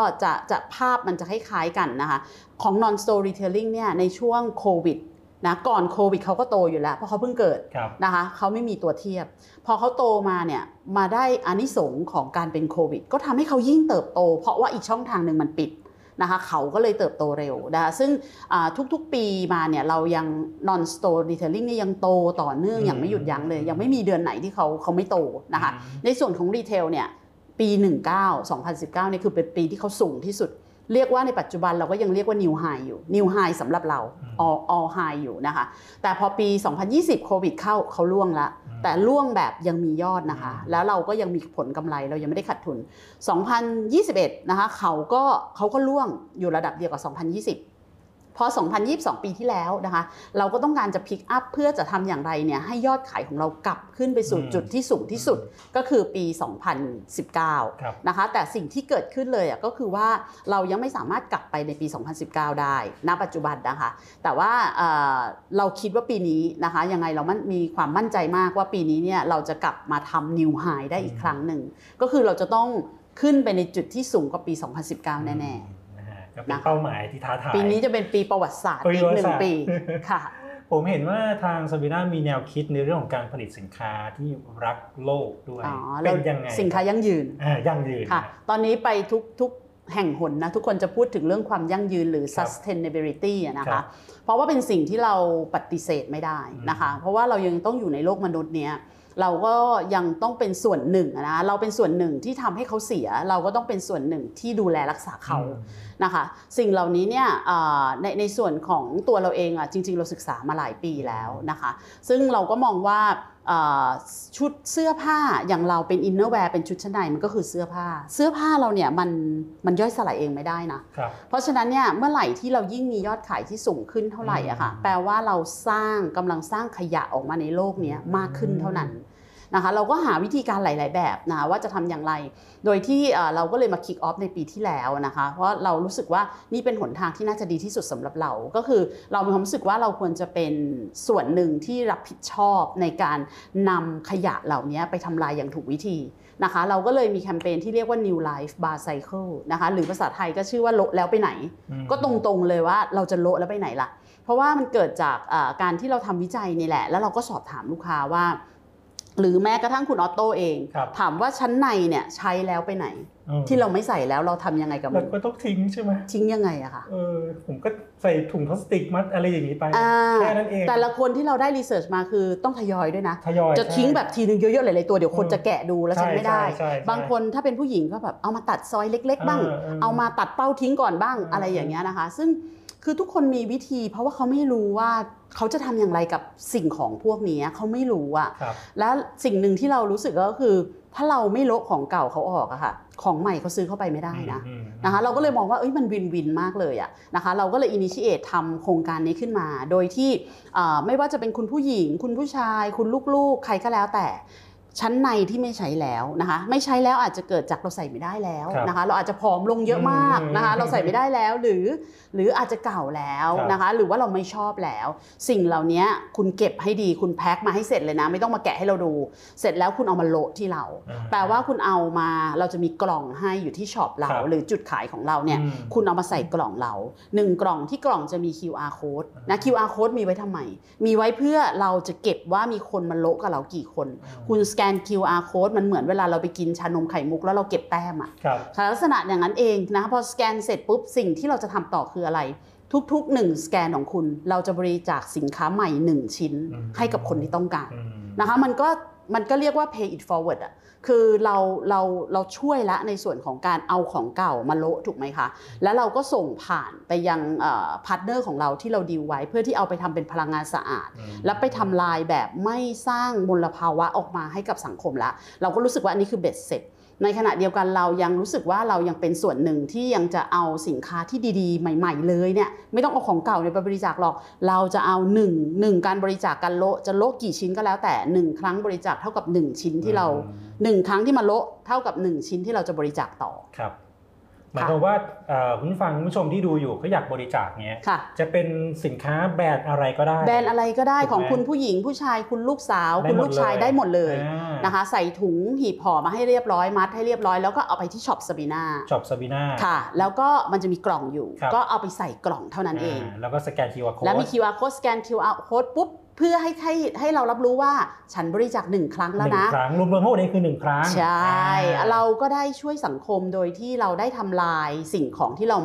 จะภาพมันจะคล้ายๆกันนะคะของ non store retailing เนี่ยในช่วงโควิดนะก่อนโควิดเขาก็โตอยู่แล้วเพราะเขาเพิ่งเกิดนะคะเขาไม่มีตัวเทียบพอเขาโตมาเนี่ยมาได้อานิสงส์ของการเป็นโควิดก็ทำให้เขายิ่งเติบโตเพราะว่าอีกช่องทางหนึ่งมันปิดนะคะเขาก็เลยเติบโตเร็วนะคะซึ่งทุกๆปีมาเนี่ยเรายัง non store retailing นี่ยังโตต่อเนื่องอย่างไม่หยุดยั้งเลยยังไม่มีเดือนไหนที่เขาไม่โตนะคะในส่วนของ retail เนี่ยปี 2019เนี่ยคือเป็นปีที่เขาสูงที่สุดเรียกว่าในปัจจุบันเราก็ยังเรียกว่า new high อยู่ new high สำหรับเรา all high อยู่นะคะแต่พอปี2020โควิดเข้าเขาล่วงละแต่ล่วงแบบยังมียอดนะคะแล้วเราก็ยังมีผลกำไรเรายังไม่ได้ขาดทุน2021นะคะเขาก็ล่วงอยู่ระดับเดียวกับ2020พอ2022ปีที่แล้วนะคะเราก็ต้องการจะพิกอัพเพื่อจะทำอย่างไรเนี่ยให้ยอดขายของเรากลับขึ้นไปสู่จุดที่สูงที่สุดก็คือปี2019นะคะแต่สิ่งที่เกิดขึ้นเลยก็คือว่าเรายังไม่สามารถกลับไปในปี2019ได้ณปัจจุบันนะคะแต่ว่าเราคิดว่าปีนี้นะคะยังไงเรามีความมั่นใจมากว่าปีนี้เนี่ยเราจะกลับมาทำนิวไฮได้อีกครั้งหนึ่งก็คือเราจะต้องขึ้นไปในจุดที่สูงกว่าปี2019แน่ๆก็เป็นเป้าหมายที่ท้าทายปีนี้จะเป็นปีประวัติศาสตร์อีก1 ปีค่ะผมเห็นว่าทางซาบีน่ามีแนวคิดในเรื่องของการผลิตสินค้าที่รักโลกด้วยเป็นยังไงสินค้ายั่งยืนค่ะตอนนี้ไปทุกแห่งหนนะทุกคนจะพูดถึงเรื่องความยั่งยืนหรือ sustainability นะคะเพราะว่าเป็นสิ่งที่เราปฏิเสธไม่ได้นะคะเพราะว่าเรายังต้องอยู่ในโลกมนุษย์เนี้ยเราก็ยังต้องเป็นส่วนหนึ่งนะเราเป็นส่วนหนึ่งที่ทำให้เขาเสียเราก็ต้องเป็นส่วนหนึ่งที่ดูแลรักษาเขานะคะสิ่งเหล่านี้เนี่ยในส่วนของตัวเราเองจริงๆเราศึกษามาหลายปีแล้วนะคะซึ่งเราก็มองว่าชุดเสื้อผ้าอย่างเราเป็นอินเนอร์แวร์เป็นชุดชั้นในมันก็คือเสื้อผ้าเราเนี่ยมันย่อยสลายเองไม่ได้นะเพราะฉะนั้นเนี่ยเมื่อไหร่ที่เรายิ่งมียอดขายที่สูงขึ้นเท่าไหร่อะค่ะแปลว่าเรากำลังสร้างขยะออกมาในโลกนี้มากขึ้นเท่านั้นนะคะเราก็หาวิธีการหลายๆแบบนะว่าจะทำอย่างไรโดยที่เราก็เลยมาคิกออฟในปีที่แล้วนะคะเพราะเรารู้สึกว่านี่เป็นหนทางที่น่าจะดีที่สุดสำหรับเราก็คือเรามีความรู้สึกว่าเราควรจะเป็นส่วนหนึ่งที่รับผิดชอบในการนำขยะเหล่านี้ไปทำลายอย่างถูกวิธีนะคะเราก็เลยมีแคมเปญที่เรียกว่า New Life Bar Cycle นะคะหรือภาษาไทยก็ชื่อว่าโละแล้วไปไหนก็ตรงๆเลยว่าเราจะโละแล้วไปไหนล่ะเพราะว่ามันเกิดจากการที่เราทำวิจัยนี่แหละแล้วเราก็สอบถามลูกค้าว่าหรือแม้กระทั่งคุณออโต้เองถามว่าชั้นในเนี่ยใช้แล้วไปไหนที่เราไม่ใส่แล้วเราทำยังไงกับมันก็ต้องทิ้งใช่ไหมทิ้งยังไงอะค่ะผมก็ใส่ถุงพลาสติกมัดอะไรอย่างนี้ไปแค่นั้นเองแต่ละคนที่เราได้รีเสิร์ชมาคือต้องทยอยด้วยนะจะทิ้งแบบทีนึงเยอะๆหลายๆตัวเดี๋ยวคนจะแกะดูแล้วฉันไม่ได้บางคนถ้าเป็นผู้หญิงก็แบบเอามาตัดซอยเล็กๆบ้างเอามาตัดเป้าทิ้งก่อนบ้างอะไรอย่างเงี้ยนะคะซึ่งคือทุกคนมีวิธีเพราะว่าเขาไม่รู้ว่าเขาจะทำอย่างไรกับสิ่งของพวกนี้เขาไม่รู้อะและสิ่งหนึ่งที่เรารู้สึกก็คือถ้าเราไม่ลบของเก่าเขาออกอะค่ะของใหม่เขาซื้อเข้าไปไม่ได้นะคะเราก็เลยมองว่ามันวินวินมากเลยอะนะคะเราก็เลยอินิชิเอตทำโครงการนี้ขึ้นมาโดยที่ไม่ว่าจะเป็นคุณผู้หญิงคุณผู้ชายคุณลูกๆใครก็แล้วแต่ชั้นในที่ไม่ใช้แล้วนะคะไม่ใช้แล้วอาจจะเกิดจากเราใส่ไม่ได้แล้วนะคะเราอาจจะผอมลงเยอะมากนะคะเราใส่ไม่ได้แล้วหรืออาจจะเก่าแล้วนะคะหรือว่าเราไม่ชอบแล้วสิ่งเหล่านี้คุณเก็บให้ดีคุณแพ็คมาให้เสร็จเลยนะไม่ต้องมาแกะให้เราดูเสร็จแล้วคุณเอามาโละที่เราแปลว่าคุณเอามาเราจะมีกล่องให้อยู่ที่ช็อปเราหรือจุดขายของเราเนี่ยคุณเอามาใส่กล่องเรา1 กล่องที่กล่องจะมี QR code นะ QR code มีไว้ทำไมมีไว้เพื่อเราจะเก็บว่ามีคนมาโละกับเรากี่คนคุณสแกน QR code มันเหมือนเวลาเราไปกินชานมไข่มุกแล้วเราเก็บแต้มอ่ะลักษณะอย่างนั้นเองนะพอสแกนเสร็จปุ๊บสิ่งที่เราจะทำต่อคืออะไรทุกๆ1 สแกนของคุณเราจะบริจาคสินค้าใหม่1 ชิ้นให้กับคนที่ต้องการนะคะมันก็ มันก็เรียกว่า pay it forward อ่ะคือเราช่วยละในส่วนของการเอาของเก่ามาโละถูกไหมคะแล้วเราก็ส่งผ่านไปยังพาร์ทเนอร์ของเราที่เราดีลไว้เพื่อที่เอาไปทำเป็นพลังงานสะอาดแล้วไปทำลายแบบไม่สร้างมลภาวะออกมาให้กับสังคมละเราก็รู้สึกว่าอันนี้คือเบ็ดเสร็จในขณะเดียวกันเรายังรู้สึกว่าเรายังเป็นส่วนหนึ่งที่ยังจะเอาสินค้าที่ดีๆใหม่ๆเลยเนี่ยไม่ต้องเอาของเก่าไปบริจาคหรอกเราจะเอา1การบริจาคกันโละจะโละกี่ชิ้นก็แล้วแต่1ครั้งบริจาคเท่ากับ1ชิ้นที่เรา1ครั้งที่มาโละเท่ากับ1ชิ้นที่เราจะบริจาคต่อครับหมายความว่าคุณฟังคุณผู้ชมที่ดูอยู่ก็อยากบริจาคเนี้ยจะเป็นสินค้าแบรนด์อะไรก็ได้แบรนด์อะไรก็ได้ของคุณผู้หญิงผู้ชายคุณลูกสาวคุณลูกชายได้หมดเลยนะคะใส่ถุงหีบห่อมาให้เรียบร้อยมัดให้เรียบร้อยแล้วก็เอาไปที่ช็อปซาบีน่าค่ะแล้วก็มันจะมีกล่องอยู่ก็เอาไปใส่กล่องเท่านั้นเองแล้วก็สแกน QR code แล้วมี QR code สแกน QR code ปุ๊บเพื่อให้เรารับรู้ว่าฉันบริจาค1ครั้งแล้วนะรวมทั้งหมดนี้คือ1ครั้งใช่เราก็ได้ช่วยสังคมโดยที่เราได้ทำลายสิ่งของที่เรา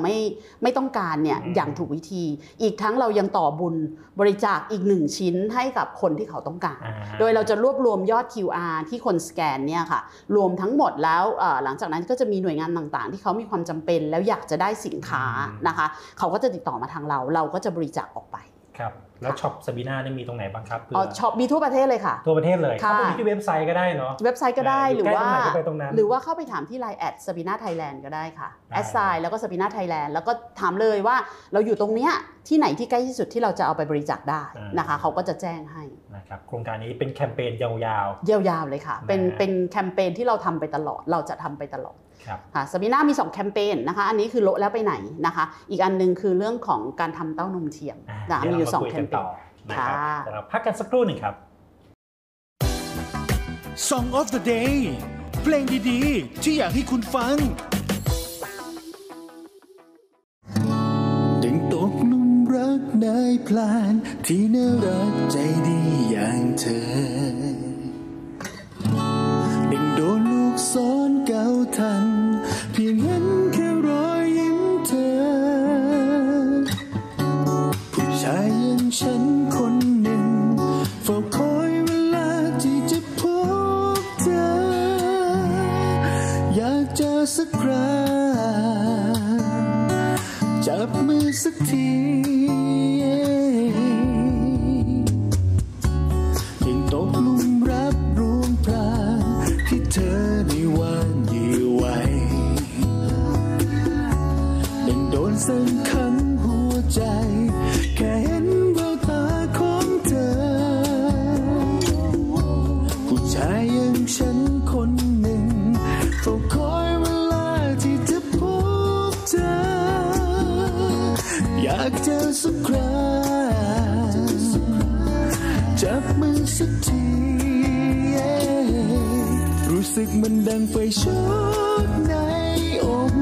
ไม่ต้องการเนี่ยอย่างถูกวิธีอีกทั้งเรายังต่อบุญบริจาคอีก1ชิ้นให้กับคนที่เขาต้องการโดยเราจะรวบรวมยอด QR ที่คนสแกนเนี่ยค่ะรวมทั้งหมดแล้วหลังจากนั้นก็จะมีหน่วยงานต่างๆที่เขามีความจำเป็นแล้วอยากจะได้สินค้านะคะเขาก็จะติดต่อมาทางเราเราก็จะบริจาคออกไปครับแล้วช็อปซาบีน่านี่มีตรงไหนบ้างครับอ๋อช็อปมีทั่วประเทศเลยค่ะทั่วประเทศเลยเข้าไปที่เว็บไซต์ก็ได้เนาะเว็บไซต์ก็ได้หรือว่าเข้าไปถามที่ Line แอดซาบีน่าไทยแลนด์ก็ได้ค่ะแอดไซน์แล้วก็ซาบีน่าไทยแลนด์แล้วก็ถามเลยว่าเราอยู่ตรงเนี้ยที่ไหนที่ใกล้ที่สุดที่เราจะเอาไปบริจาคได้นะคะเขาก็จะแจ้งให้นะครับโครงการนี้เป็นแคมเปญยาวเลยค่ะเป็นแคมเปญที่เราทำไปตลอดเราจะทำไปตลอดค่ะซาบีน่ามี2แคมเปญนะคะอันนี้คือโละแล้วไปไหนนะคะอีกอันนึงคือเรื่องของการทำเต้านมเทียมมีอยู่2แคมเปญค่ะแต่เราพักกันสักครู่หนึ่งครับ Song of the Day เพลงดีๆที่อยากให้คุณฟังดึงตกลุ่มรักนายพลานที่น่ารักใจดีอย่างเธอสอนเก่าทันเพียงเห็นแค่รอยยิ้มเธอผู้ชายอย่างฉันคนหนึ่งเฝ้าคอยเวลาที่จะพบเธออยากเจอสักครั้งจับมือสักทียิ่งตกลุ่มรับรวมพลาที่เธอได้วางอยู่ไว้ดังโดนสั่นขันหัวใจแค่เห็นแววตาของเธอผู้ชายอย่างฉันคนหนึ่งเฝ้าคอยเวลาที่จะพบเธออยากเจอสักครั้งจับมือสักทีรู้สึกมันดังไฟช็อตในอก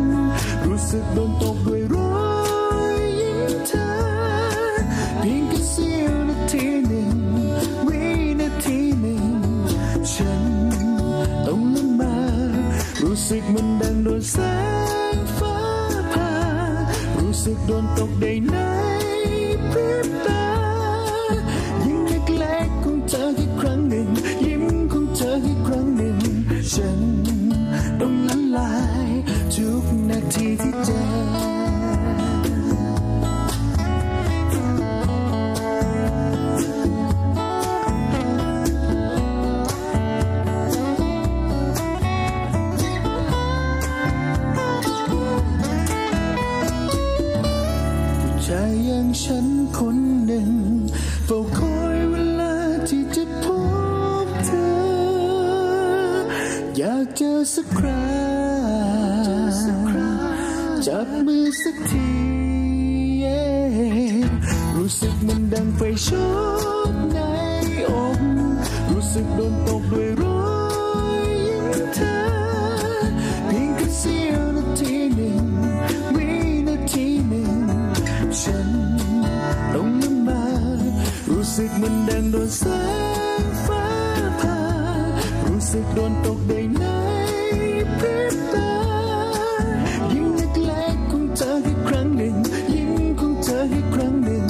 รู้สึกโดนตบด้วยรอยยิ้มเธอเพียงแค่เสี้ยวนาทีหนึ่งวินาทีหนึ่งฉันต้องละเมอรู้สึกมันดังโดนแสงฟ้าผ่ารู้สึกโดนตบได้ในพริบตายิ้มเล็กๆของเธอแค่ครั้งหนึ่งยิ้มของเธอแค่ครั้งหนึ่งฉันต้องละลายทุกนาทีที่เจอผู้ชายอย่างฉันคนหนึ่งเฝ้าคอยเวลาที่จะพบเธออยากเจอสักครั้งจับมือสักทีรู้สึกมันดังไฟช็อตในอกรู้สึกโดนตบด้วยรอยยิ้มเธอเพียงแค่เสี้ยวนาทีหนึ่งวินาทีหนึ่งฉันต้องละเมอรู้สึกมันดังโดนแสงฟ้าผ่ารู้สึกโดนตกได้ในพริบตายิ้มเล็กๆของเธอแค่ครั้งหนึ่งยิ้มของเธอแค่ครั้งหนึ่ง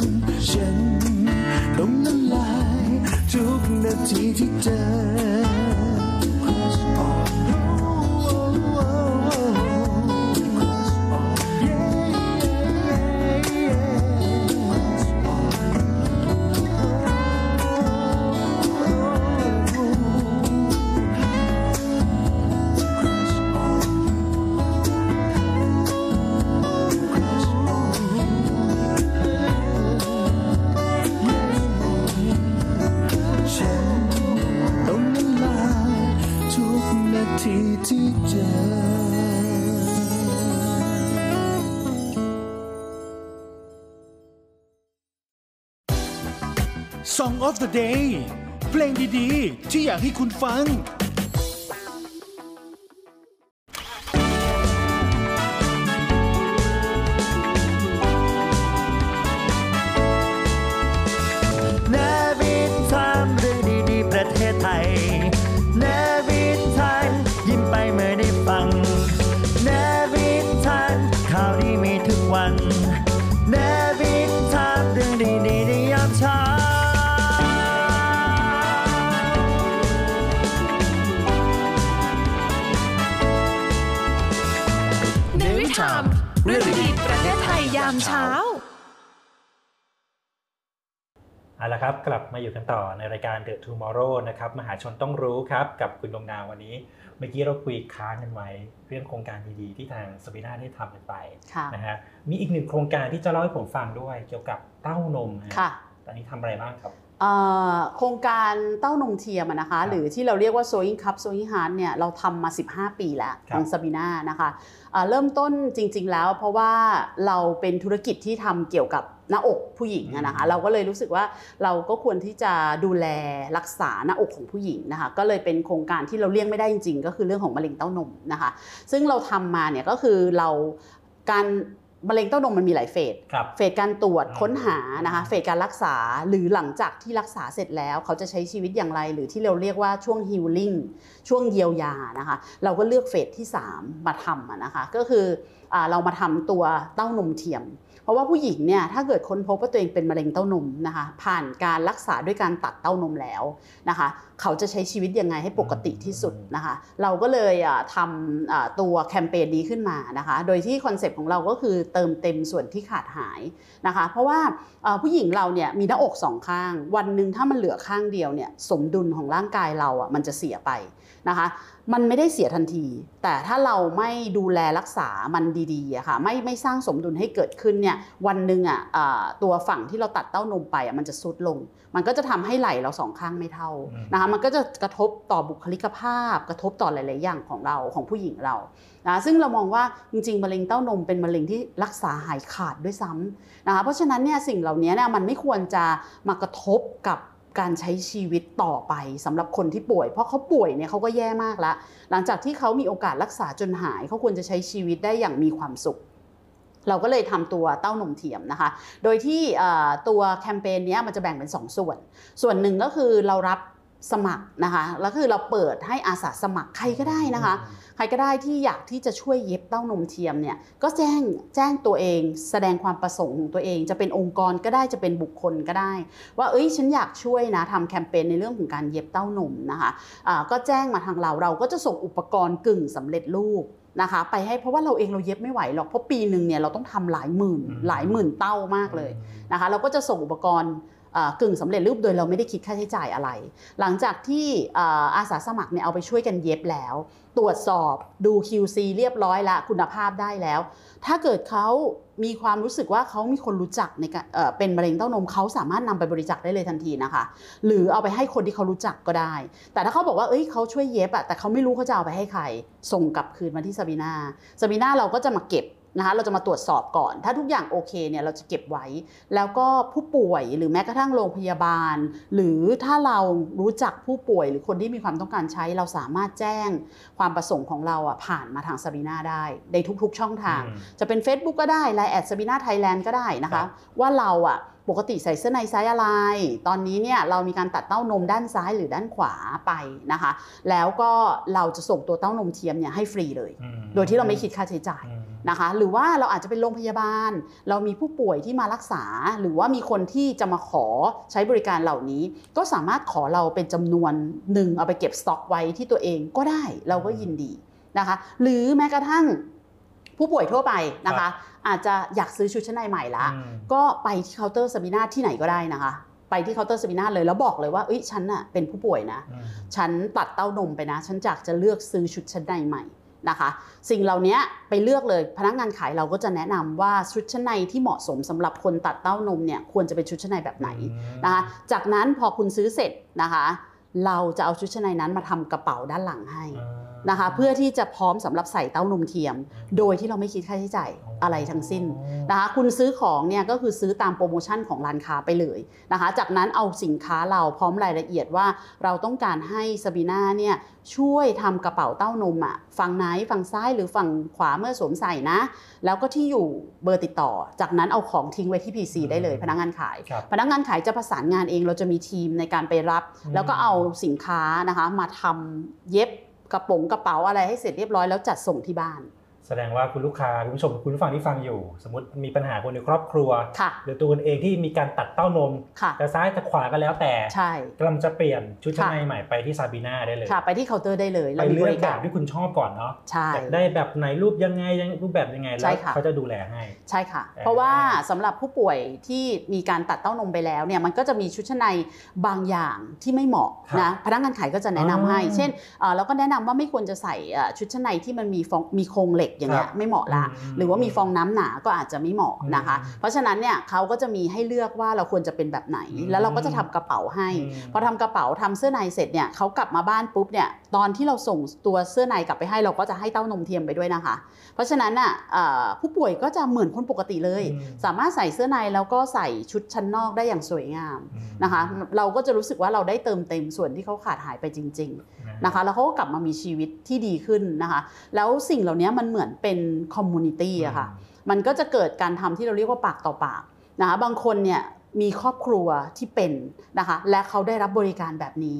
ฉันต้องละลายทุกนาทีที่เจอ Song of the Day เพลงดีๆที่อยากให้คุณฟังNAVY TIME เรื่องดีประเทศไทยยามเช้าเอาละครับกลับมาอยู่กันต่อในรายการ The Tomorrow นะครับมหาชนต้องรู้ครับกับคุณดวงดาววันนี้เมื่อกี้เราคุยค้างกันไว้เรื่องโครงการดีๆที่ทางสวีน่าได้ทำกันไปนะฮะมีอีกหนึ่งโครงการที่จะเล่าให้ผมฟังด้วยเกี่ยวกับเต้านมค่ะตอนนี้ทำอะไรบ้างครับโครงการเต้านมเทียมนะคะหรือที่เราเรียกว่า Sewing Cup Sewing Heart เนี่ยเราทำมา15 ปีแล้วของสวีน่านะคะเริ่มต้นจริงๆแล้วเพราะว่าเราเป็นธุรกิจที่ทำเกี่ยวกับหน้าอกผู้หญิงนะคะเราก็เลยรู้สึกว่าเราก็ควรที่จะดูแลรักษาหน้าอกของผู้หญิงนะคะก็เลยเป็นโครงการที่เราเลี่ยงไม่ได้จริงๆก็คือเรื่องของมะเร็งเต้านมนะคะซึ่งเราทำมาเนี่ยก็คือเราการมะเร็งเต้านมมันมีหลายเฟสการตรวจค้นหานะคะเฟสการรักษาหรือหลังจากที่รักษาเสร็จแล้วเขาจะใช้ชีวิตอย่างไรหรือที่เราเรียกว่าช่วงฮีลลิ่งช่วงเยียวยานะคะเราก็เลือกเฟสที่3มาทำนะคะก็คือเรามาทำตัวเต้านมเทียมเพราะว่าผู้หญิงเนี่ยถ้าเกิดค้นพบว่าตัวเองเป็นมะเร็งเต้านมนะคะผ่านการรักษาด้วยการตัดเต้านมแล้วนะคะเขาจะใช้ชีวิตยังไงให้ปกติที่สุดนะคะเราก็เลยทำตัวแคมเปญนี้ขึ้นมานะคะโดยที่คอนเซปต์ของเราก็คือเติมเต็มส่วนที่ขาดหายนะคะเพราะว่าผู้หญิงเราเนี่ยมีหน้าอก2ข้างวันหนึ่งถ้ามันเหลือข้างเดียวเนี่ยสมดุลของร่างกายเราอ่ะมันจะเสียไปนะคะมันไม่ได้เสียทันทีแต่ถ้าเราไม่ดูแลรักษามันดีๆอะค่ะไม่สร้างสมดุลให้เกิดขึ้นเนี่ยวันหนึ่งอ่ะตัวฝั่งที่เราตัดเต้านมไปอ่ะมันจะทรุดลงมันก็จะทำให้ไหล่เราสองข้างไม่เท่านะคะมันก็จะกระทบต่อบุคลิกภาพกระทบต่อหลายๆอย่างของเราของผู้หญิงเรานะซึ่งเรามองว่าจริงๆมะเร็งเต้านมเป็นมะเร็งที่รักษาหายขาดด้วยซ้ำนะคะเพราะฉะนั้นเนี่ยสิ่งเหล่านี้เนี่ยมันไม่ควรจะมากระทบกับการใช้ชีวิตต่อไปสำหรับคนที่ป่วยเพราะเขาป่วยเนี่ยเขาก็แย่มากแล้วหลังจากที่เขามีโอกาสรักษาจนหายเขาควรจะใช้ชีวิตได้อย่างมีความสุขเราก็เลยทำตัวเต้านมเทียมนะคะโดยที่ตัวแคมเปญนี้มันจะแบ่งเป็น2ส่วนหนึ่งก็คือเรารับสมัครนะคะแล้วคือเราเปิดให้อาสาสมัครใครก็ได้นะคะใครก็ได้ที่อยากที่จะช่วยเย็บเต้านมเทียมเนี่ยก็แจ้งตัวเองแสดงความประสงค์ของตัวเองจะเป็นองค์กรก็ได้จะเป็นบุคคลก็ได้ว่าเอ้ยฉันอยากช่วยนะทำแคมเปญในเรื่องของการเย็บเต้านมนะคะก็แจ้งมาทางเราก็จะส่งอุปกรณ์กึ่งสำเร็จรูปนะคะไปให้เพราะว่าเราเองเราเย็บไม่ไหวหรอกเพราะปีหนึ่งเนี่ยเราต้องทำหลายหมื่นเต้ามากเลยนะคะเราก็จะส่งอุปกรณ์กึ่งสำเร็จรูปโดยเราไม่ได้คิดค่าใช้จ่ายอะไรหลังจากที่อาสาสมัครเนี่ยเอาไปช่วยกันเย็บแล้วตรวจสอบดู QC เรียบร้อยละคุณภาพได้แล้วถ้าเกิดเขามีความรู้สึกว่าเขามีคนรู้จักในเป็นมะเร็งเต้านมเขาสามารถนำไปบริจาคได้เลยทันทีนะคะหรือเอาไปให้คนที่เขารู้จักก็ได้แต่ถ้าเขาบอกว่าเอ้ยเขาช่วยเย็บอะแต่เขาไม่รู้เขาจะเอาไปให้ใครส่งกลับคืนมาที่ซาบีน่าเราก็จะมาเก็บนะคะเราจะมาตรวจสอบก่อนถ้าทุกอย่างโอเคเนี่ยเราจะเก็บไว้แล้วก็ผู้ป่วยหรือแม้กระทั่งโรงพยาบาลหรือถ้าเรารู้จักผู้ป่วยหรือคนที่มีความต้องการใช้เราสามารถแจ้งความประสงค์ของเราผ่านมาทางซาบีน่าได้ในทุกๆช่องทางจะเป็น Facebook ก็ได้ Line แอดซาบีน่าไทยแลนด์ก็ได้นะคะว่าเราปกติใส่เสื้อในไซส์อะไรตอนนี้เนี่ยเรามีการตัดเต้านมด้านซ้ายหรือด้านขวาไปนะคะแล้วก็เราจะส่งตัวเต้านมเทียมเนี่ยให้ฟรีเลยโดยที่เราไม่คิดค่าใช้จ่ายนะคะหรือว่าเราอาจจะเป็นโรงพยาบาลเรามีผู้ป่วยที่มารักษาหรือว่ามีคนที่จะมาขอใช้บริการเหล่านี้ก็สามารถขอเราเป็นจำนวนหนึ่งเอาไปเก็บสต็อกไว้ที่ตัวเองก็ได้เราก็ยินดีนะคะหรือแม้กระทั่งผู้ป่วยทั่วไปนะคะอาจจะอยากซื้อชุดชั้นในใหม่ละก็ไปที่เคาน์เตอร์ซาบีน่าที่ไหนก็ได้นะคะไปที่เคาน์เตอร์ซาบีน่าเลยแล้วบอกเลยว่าเอ้ยฉันน่ะเป็นผู้ป่วยนะฉันตัดเต้านมไปนะฉันอยากจะเลือกซื้อชุดชั้นในใหม่นะคะสิ่งเหล่านี้ไปเลือกเลยพนักงานขายเราก็จะแนะนำว่าชุดชั้นในที่เหมาะสมสำหรับคนตัดเต้านมเนี่ยควรจะเป็นชุดชั้นในแบบไหนนะคะจากนั้นพอคุณซื้อเสร็จนะคะเราจะเอาชุดชั้นในนั้นมาทำกระเป๋าด้านหลังให้ นะคะเพื่อที่จะพร้อมสำหรับใส่เต้านมเทียมโดยที่เราไม่คิดค่าใช้จ่ายอะไรทั้งสิ้นนะคะคุณซื้อของเนี่ยก็คือซื้อตามโปรโมชั่นของร้านค้าไปเลยนะคะจากนั้นเอาสินค้าเราพร้อมรายละเอียดว่าเราต้องการให้ซาบีน่าเนี่ยช่วยทำกระเป๋าเต้านมอะฝั่งไหนฝั่งซ้ายหรือฝั่งขวาเมื่อสวมใส่นะแล้วก็ที่อยู่เบอร์ติดต่อจากนั้นเอาของทิ้งไว้ที่ PC ได้เลยพนักงานขายจะประสานงานเองเราจะมีทีมในการไปรับแล้วก็เอาสินค้านะคะมาทำเย็บกระเป๋าอะไรให้เสร็จเรียบร้อยแล้วจัดส่งที่บ้านแสดงว่าคุณลูกค้าคุณผู้ชมคุณผู้ฟังที่ฟังอยู่สมมติมีปัญหาคนในครอบครัวหรือตัวคุณเองที่มีการตัดเต้านมแต่ซ้ายแต่ขวาก็แล้วแต่กำลังจะเปลี่ยนชุดชั้นในใหม่ไปที่ซาบีน่าได้เลยไปที่เคาน์เตอร์ได้เลยไปเลือกแบบที่คุณชอบก่อนเนาะได้แบบไหนรูปยังไงรูปแบบยังไงแล้วเขาจะดูแลให้ใช่ค่ะเพราะว่าสำหรับผู้ป่วยที่มีการตัดเต้านมไปแล้วเนี่ยมันก็จะมีชุดชั้นในบางอย่างที่ไม่เหมาะนะพนักงานขายก็จะแนะนำให้เช่นเราก็แนะนำว่าไม่ควรจะใส่ชุดชั้นในที่มันมีโครงเหล็กอย่างเงี้ยไม่เหมาะละหรือว่ามีฟองน้ำหนาก็อาจจะไม่เหมาะนะคะเพราะฉะนั้นเนี่ยเขาก็จะมีให้เลือกว่าเราควรจะเป็นแบบไหนแล้วเราก็จะทำกระเป๋าให้พอทำกระเป๋าทำเสื้อในเสร็จเนี่ยเขากลับมาบ้านปุ๊บเนี่ยตอนที่เราส่งตัวเสื้อในกลับไปให้เราก็จะให้เต้านมเทียมไปด้วยนะคะเพราะฉะนั้นอ่ะผู้ป่วยก็จะเหมือนคนปกติเลยสามารถใส่เสื้อในแล้วก็ใส่ชุดชั้นนอกได้อย่างสวยงามนะคะเราก็จะรู้สึกว่าเราได้เติมเต็มส่วนที่เขาขาดหายไปจริงๆนะคะแล้วเขาก็กลับมามีชีวิตที่ดีขึ้นนะคะแล้วสิ่งเหล่านี้มันเหมือนเป็นคอมมูนิตี้อะค่ะมันก็จะเกิดการทำที่เราเรียกว่าปากต่อปากนะคะบางคนเนี่ยมีครอบครัวที่เป็นนะคะและเขาได้รับบริการแบบนี้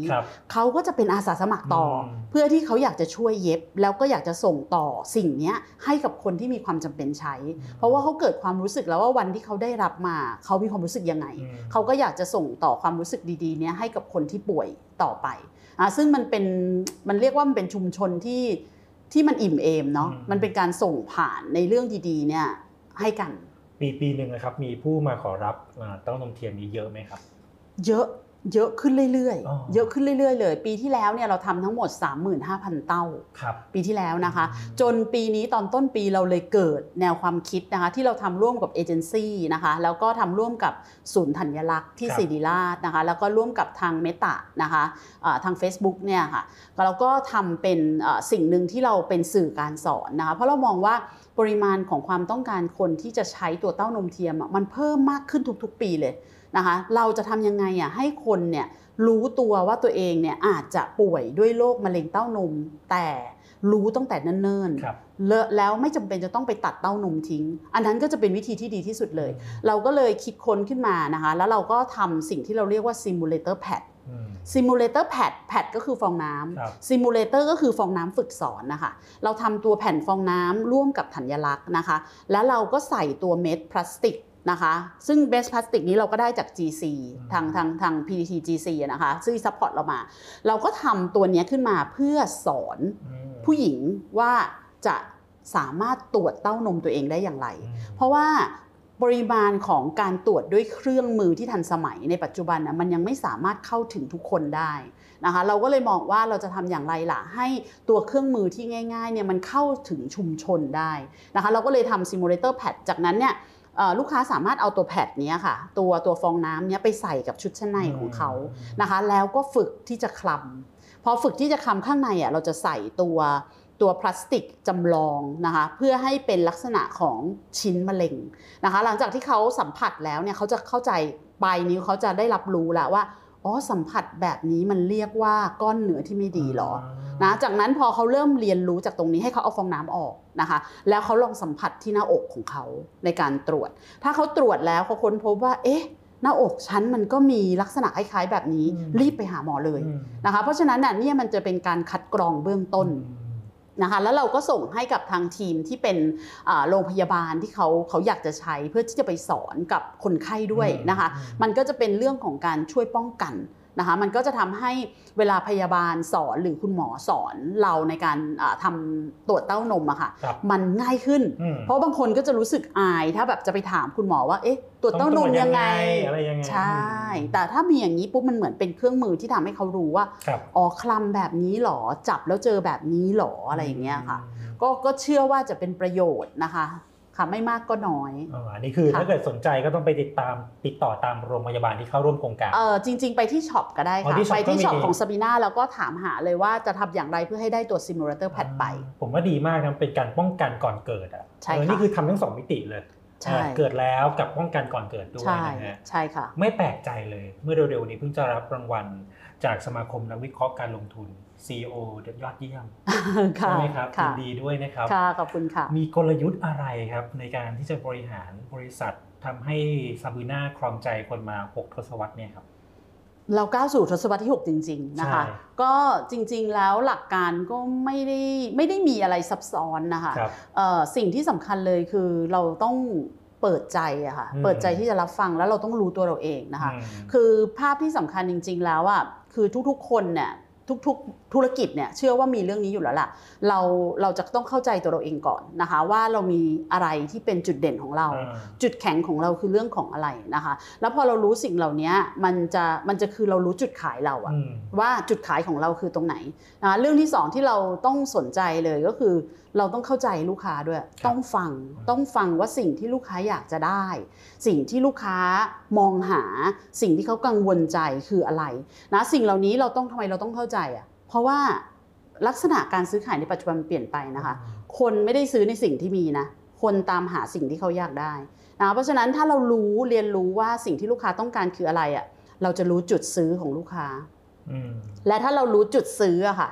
เขาก็จะเป็นอาสาสมัครต่อเพื่อที่เขาอยากจะช่วยเย็บแล้วก็อยากจะส่งต่อสิ่งนี้ให้กับคนที่มีความจำเป็นใช้เพราะว่าเขาเกิดความรู้สึกแล้วว่าวันที่เขาได้รับมาเขามีความรู้สึกยังไงเขาก็อยากจะส่งต่อความรู้สึกดีๆเนี้ยให้กับคนที่ป่วยต่อไปซึ่งมันเรียกว่ามันเป็นชุมชนที่มันอิ่มเอมเนาะมันเป็นการส่งผ่านในเรื่องดีๆเนี่ยให้กันปีหนึ่งนะครับมีผู้มาขอรับเต้านมเทียมนี้เยอะไหมครับเยอะขึ้นเรื่อยๆเลยปีที่แล้วเนี่ยเราทำทั้งหมด 35,000 เต้าปีที่แล้วนะคะจนปีนี้ตอนต้นปีเราเลยเกิดแนวความคิดนะคะที่เราทำร่วมกับเอเจนซี่นะคะแล้วก็ทำร่วมกับศูนย์ธัญลักษณ์ที่ศิริราชนะคะแล้วก็ร่วมกับทางเมตะนะคะทาง Facebook เนี่ยค่ะเราก็ทำเป็นสิ่งหนึ่งที่เราเป็นสื่อการสอนนะคะเพราะเรามองว่าปริมาณของความต้องการคนที่จะใช้ตัวเต้านมเทียมมันเพิ่มมากขึ้นทุกๆปีเลยนะคะเราจะทำยังไงอ่ะให้คนเนี่ยรู้ตัวว่าตัวเองเนี่ยอาจจะป่วยด้วยโรคมะเร็งเต้านมแต่รู้ตั้งแต่เนิ่นๆแล้วไม่จำเป็นจะต้องไปตัดเต้านมทิ้งอันนั้นก็จะเป็นวิธีที่ดีที่สุดเลยเราก็เลยคิดค้นขึ้นมานะคะแล้วเราก็ทำสิ่งที่เราเรียกว่า simulator pad simulator pad ก็คือฟองน้ำ simulator ก็คือฟองน้ำฝึกสอนนะคะเราทำตัวแผ่นฟองน้ำร่วมกับธัญลักษณ์นะคะแล้วเราก็ใส่ตัวเม็ดพลาสติกนะคะซึ่งเบสพลาสติกนี้เราก็ได้จาก GC ทาง PTT GC นะคะซึ่งซัพพอร์ตเรามาเราก็ทำตัวนี้ขึ้นมาเพื่อสอนผู้หญิงว่าจะสามารถตรวจเต้านมตัวเองได้อย่างไรเพราะว่าปริมาณของการตรวจด้วยเครื่องมือที่ทันสมัยในปัจจุบันนะมันยังไม่สามารถเข้าถึงทุกคนได้นะคะเราก็เลยมองว่าเราจะทำอย่างไรล่ะให้ตัวเครื่องมือที่ง่ายๆเนี่ยมันเข้าถึงชุมชนได้นะคะเราก็เลยทำ simulator pad จากนั้นเนี่ยลูกค้าสามารถเอาตัวแพดนี้ค่ะตัวฟองน้ำนี้ไปใส่กับชุดชั้นในของเขานะคะแล้วก็ฝึกที่จะคลำพอฝึกที่จะคลำข้างในอ่ะเราจะใส่ตัวพลาสติกจำลองนะคะเพื่อให้เป็นลักษณะของชิ้นมะเร็งนะคะหลังจากที่เขาสัมผัสแล้วเนี่ยเขาจะเข้าใจปลายนิ้วเขาจะได้รับรู้แล้วว่าอ๋อสัมผัสแบบนี้มันเรียกว่าก้อนเนื้อที่ไม่ดีหรอนะจากนั้นพอเขาเริ่มเรียนรู้จากตรงนี้ให้เขาเอาฟองน้ำออกนะคะแล้วเขาลองสัมผัสที่หน้าอกของเขาในการตรวจถ้าเขาตรวจแล้วเขาค้นพบว่าเอ๊ะหน้าอกฉันมันก็มีลักษณะคล้ายๆแบบนี้รีบไปหาหมอเลยนะคะเพราะฉะนั้นเนี่ยมันจะเป็นการคัดกรองเบื้องต้นนะคะแล้วเราก็ส่งให้กับทางทีมที่เป็นโรงพยาบาลที่เขาอยากจะใช้เพื่อที่จะไปสอนกับคนไข้ด้วยนะคะมันก็จะเป็นเรื่องของการช่วยป้องกันนะคะมันก็จะทำให้เวลาพยาบาลสอนหรือคุณหมอสอนเราในการทำตรวจเต้านมอะค่ะมันง่ายขึ้นเพราะบางคนก็จะรู้สึกอายถ้าแบบจะไปถามคุณหมอว่าเอ๊ะตรวจเต้านมยังไงอะไรยังไงใช่แต่ถ้ามีอย่างนี้ปุ๊บมันเหมือนเป็นเครื่องมือที่ทำให้เขารู้ว่าอ๋อคลำแบบนี้หรอจับแล้วเจอแบบนี้หรออะไรอย่างเงี้ยค่ะก็เชื่อว่าจะเป็นประโยชน์นะคะ ค่ะไม่มากก็น้อยอันนี้คือถ้าเกิดสนใจก็ต้องไปติดต่อตามโรงพยาบาลที่เข้าร่วมโครงการจริงๆไปที่ช็อปก็ได้ค่ะไปที่ช็อปของซาบีน่าแล้วก็ถามหาเลยว่าจะทำอย่างไรเพื่อให้ได้ตัวซิมูเลเตอร์แพดไปผมว่าดีมากนะเป็นการป้องกันก่อนเกิดอ่ะนี่คือทำทั้ง2มิติเลยเกิดแล้วกับป้องกันก่อนเกิดด้วยนะฮะใช่ค่ะไม่แปลกใจเลยเมื่อเร็วๆนี้เพิ่งจะรับรางวัลจากสมาคมนักวิเคราะห์การลงทุน CEO ยอดเยี่ยมใช่ไหมครับยินดีด้วยนะครับค่ะขอบคุณค่ะมีกลยุทธ์อะไรครับในการที่จะบริหารบริษัททำให้ซาบีน่าครองใจคนมา6ทศวรรษเนี่ยครับเราก้าวสู่ทศวรรษที่6จริงๆนะคะก็จริงๆแล้วหลักการก็ไม่ได้มีอะไรซับซ้อนนะคะสิ่งที่สำคัญเลยคือเราต้องเปิดใจอะค่ะเปิดใจที่จะรับฟังแล้วเราต้องรู้ตัวเราเองนะคะคือภาพที่สำคัญจริงๆแล้วอะคือทุกๆคนเนี่ยทุกๆธุรกิจเนี่ยเชื่อว่ามีเรื่องนี้อยู่แล้วล่ะเราจะต้องเข้าใจตัวเราเองก่อนนะคะว่าเรามีอะไรที่เป็นจุดเด่นของเราจุดแข็งของเราคือเรื่องของอะไรนะคะแล้วพอเรารู้สิ่งเหล่านี้มันจะคือเรารู้จุดขายเราอะว่าจุดขายของเราคือตรงไหนนะเรื่องที่2ที่เราต้องสนใจเลยก็คือเราต้องเข้าใจลูกค้าด้วยต้องฟังว่าสิ่งที่ลูกค้าอยากจะได้สิ่งที่ลูกค้ามองหาสิ่งที่เขากังวลใจคืออะไรนะสิ่งเหล่านี้เราต้องทำไมเราต้องเข้าใจอ่ะเพราะว่าลักษณะการซื้อขายในปัจจุบันเปลี่ยนไปนะคะคนไม่ได้ซื้อในสิ่งที่มีนะคนตามหาสิ่งที่เขาอยากได้นะเพราะฉะนั้นถ้าเราเรียนรู้ว่าสิ่งที่ลูกค้าต้องการคืออะไรอ่ะเราจะรู้จุดซื้อของลูกค้าและถ้าเรารู้จุดซื้ออะค่ะ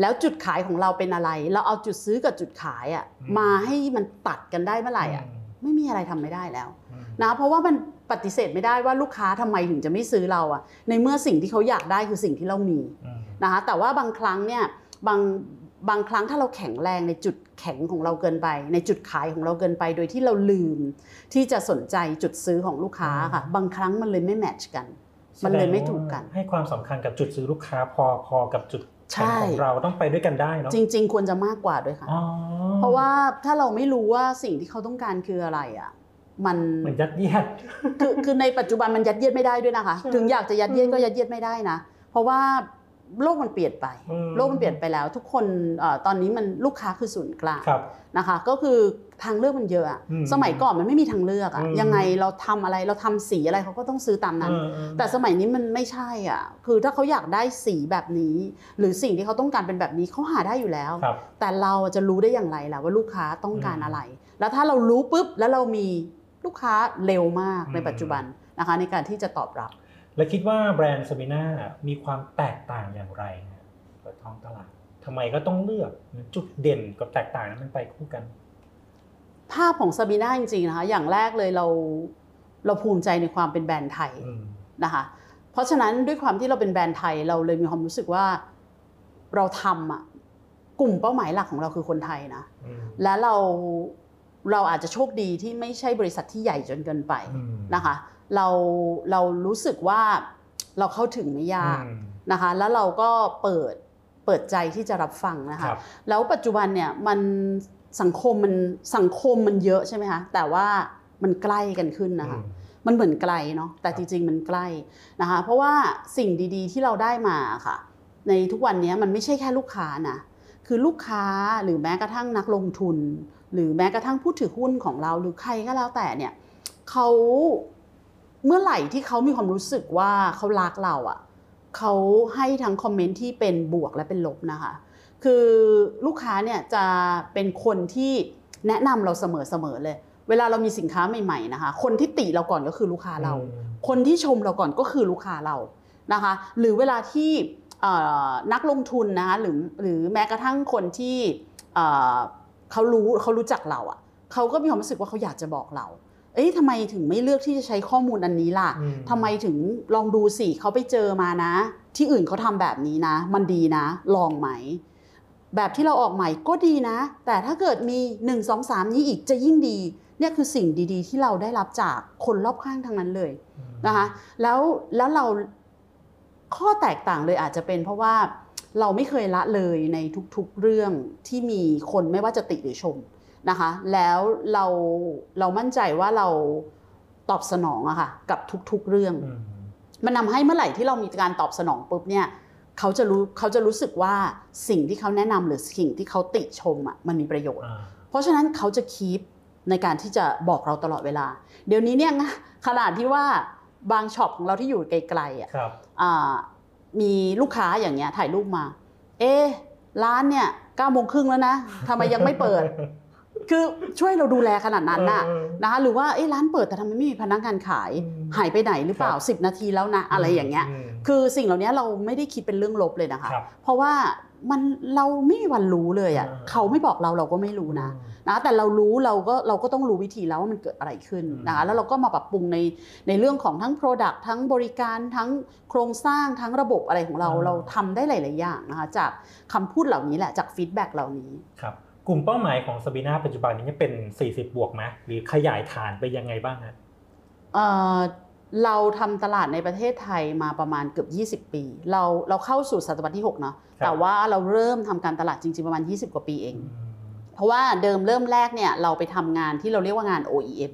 แล้วจุดขายของเราเป็นอะไรเราเอาจุดซื้อกับจุดขายอ่ะมาให้มันตัดกันได้เมื่อไหร่อ่ะไม่มีอะไรทำไม่ได้แล้วนะเพราะว่ามันปฏิเสธไม่ได้ว่าลูกค้าทำไมถึงจะไม่ซื้อเราอ่ะในเมื่อสิ่งที่เขาอยากได้คือสิ่งที่เรามีนะคะแต่ว่าบางครั้งเนี่ยบางครั้งถ้าเราแข็งแรงในจุดแข็งของเราเกินไปในจุดขายของเราเกินไปโดยที่เราลืมที่จะสนใจจุดซื้อของลูกค้าค่ะบางครั้งมันเลยไม่แมทช์กันมันเลยไม่ถูกกันให้ความสำคัญกับจุดซื้อลูกค้าพอกับจุดใช่ของเราต้องไปด้วยกันได้เนาะจริงๆควรจะมากกว่าด้วยค่ะเพราะว่าถ้าเราไม่รู้ว่าสิ่งที่เขาต้องการคืออะไรอ่ะมันยัดเยียดคือในปัจจุบันมันยัดเยียดไม่ได้ด้วยนะคะถึงอยากจะยัดเยียดก็ยัดเยียดไม่ได้นะเพราะว่าโลกมันเปลี่ยนไปแล้วทุกคนตอนนี้มันลูกค้าคือศูนย์กลางนะคะก็คือทางเลือกมันเยอะสมัยก่อนมันไม่มีทางเลือกอะยังไงเราทำอะไรเราทำสีอะไรเขาก็ต้องซื้อตามนั้นแต่สมัยนี้มันไม่ใช่อ่ะคือถ้าเขาอยากได้สีแบบนี้หรือสิ่งที่เขาต้องการเป็นแบบนี้เขาหาได้อยู่แล้วแต่เราจะรู้ได้อย่างไรล่ะว่าลูกค้าต้องการอะไรแล้วถ้าเรารู้ปุ๊บแล้วเรามีลูกค้าเร็วมากในปัจจุบันนะคะในการที่จะตอบรับและคิดว่าแบรนด์ซาบีน่ามีความแตกต่างอย่างไรกับท้องตลาดทำไมก็ต้องเลือกจุดเด่นกับแตกต่างนั้นมันไปคู่กันภาพของซาบีน่าจริงๆนะคะอย่างแรกเลยเราภูมิใจในความเป็นแบรนด์ไทยนะคะเพราะฉะนั้นด้วยความที่เราเป็นแบรนด์ไทยเราเลยมีความรู้สึกว่าเราทำอะกลุ่มเป้าหมายหลักของเราคือคนไทยนะและเราอาจจะโชคดีที่ไม่ใช่บริษัทที่ใหญ่จนเกินไปนะคะเรารู้สึกว่าเราเข้าถึงไม่ยากนะคะแล้วเราก็เปิดใจที่จะรับฟังนะคะแล้วปัจจุบันเนี่ยมันสังคมมันเยอะใช่ไหมคะแต่ว่ามันใกล้กันขึ้นนะคะมันเหมือนไกลเนาะแต่จริงๆมันใกล้นะคะเพราะว่าสิ่งดีๆที่เราได้มาค่ะในทุกวันนี้มันไม่ใช่แค่ลูกค้านะคือลูกค้าหรือแม้กระทั่งนักลงทุนหรือแม้กระทั่งผู้ถือหุ้นของเราหรือใครก็แล้วแต่เนี่ยเขาเมื่อไหร่ที่เขามีความรู้สึกว่าเขารักเราอ่ะเขาให้ทั้งคอมเมนต์ที่เป็นบวกและเป็นลบนะคะคือลูกค้าเนี่ยจะเป็นคนที่แนะนำเราเสมอๆเลยเวลาเรามีสินค้าใหม่ๆนะคะคนที่ติเราก่อนก็คือลูกค้าเราคนที่ชมเราก่อนก็คือลูกค้าเรานะคะหรือเวลาที่นักลงทุนนะคะหรือแม้กระทั่งคนที่เขารู้จักเราอ่ะเขาก็มีความรู้สึกว่าเขาอยากจะบอกเราเอ๊ะทำไมถึงไม่เลือกที่จะใช้ข้อมูลอันนี้ล่ะทำไมถึงลองดูสิเขาไปเจอมานะที่อื่นเขาทำแบบนี้นะมันดีนะลองไหมแบบที่เราออกใหม่ก็ดีนะแต่ถ้าเกิดมี1 2 3นี้อีกจะยิ่งดีเนี่ยคือสิ่งดีๆที่เราได้รับจากคนรอบข้างทั้งนั้นเลยนะคะแล้วเราข้อแตกต่างเลยอาจจะเป็นเพราะว่าเราไม่เคยละเลยในทุกๆเรื่องที่มีคนไม่ว่าจะติหรือชมนะคะแล้วเรามั่นใจว่าเราตอบสนองอะค่ะกับทุกๆเรื่องมันนำให้เมื่อไหร่ที่เรามีการตอบสนองปุ๊บเนี่ยเขาจะรู้สึกว่าสิ่งที่เขาแนะนำหรือสิ่งที่เขาติชมอะมันมีประโยชน์เพราะฉะนั้นเขาจะคีป ในการที่จะบอกเราตลอดเวลาเดี๋ยวนี้เนี่ยขนาดที่ว่าบางช็อปของเราที่อยู่ไกลๆมีลูกค้าอย่างเงี้ยถ่ายรูปมาร้านเนี่ย9 โมงครึ่งแล้วนะทำไมยังไม่เปิด คือช่วยเราดูแลขนาดนั้นน่ะนะคะหรือว่าร้านเปิดแต่ทำไมไม่มีพนักงานขายหายไปไหนหรือเปล่า10 นาทีแล้วนะอะไรอย่างเงี้ยคือสิ่งเหล่านี้เราไม่ได้คิดเป็นเรื่องลบเลยนะคะเพราะว่ามันเราไม่มีวันรู้เลยอ่ะเขาไม่บอกเราเราก็ไม่รู้นะแต่เรารู้เราก็ต้องรู้วิธีแล้วว่ามันเกิดอะไรขึ้นนะคะแล้วเราก็มาปรับปรุงในเรื่องของทั้ง Product ทั้งบริการทั้งโครงสร้างทั้งระบบอะไรของเราเราทำได้หลายๆอย่างนะคะจากคำพูดเหล่านี้แหละจากฟีดแบ็กเหล่านี้ครับกลุ่มเป้าหมายของซาบีน่าปัจจุบันนี้เป็น40+ไหมหรือขยายฐานไปยังไงบ้างฮะเราทำตลาดในประเทศไทยมาประมาณเกือบ20 ปีเราเข้าสู่ศตวรรษที่6เนาะแต่ว่าเราเริ่มทำการตลาดจริงๆประมาณ20 กว่าปีเองเพราะว่าเดิมเริ่มแรกเนี่ยเราไปทำงานที่เราเรียกว่างาน OEM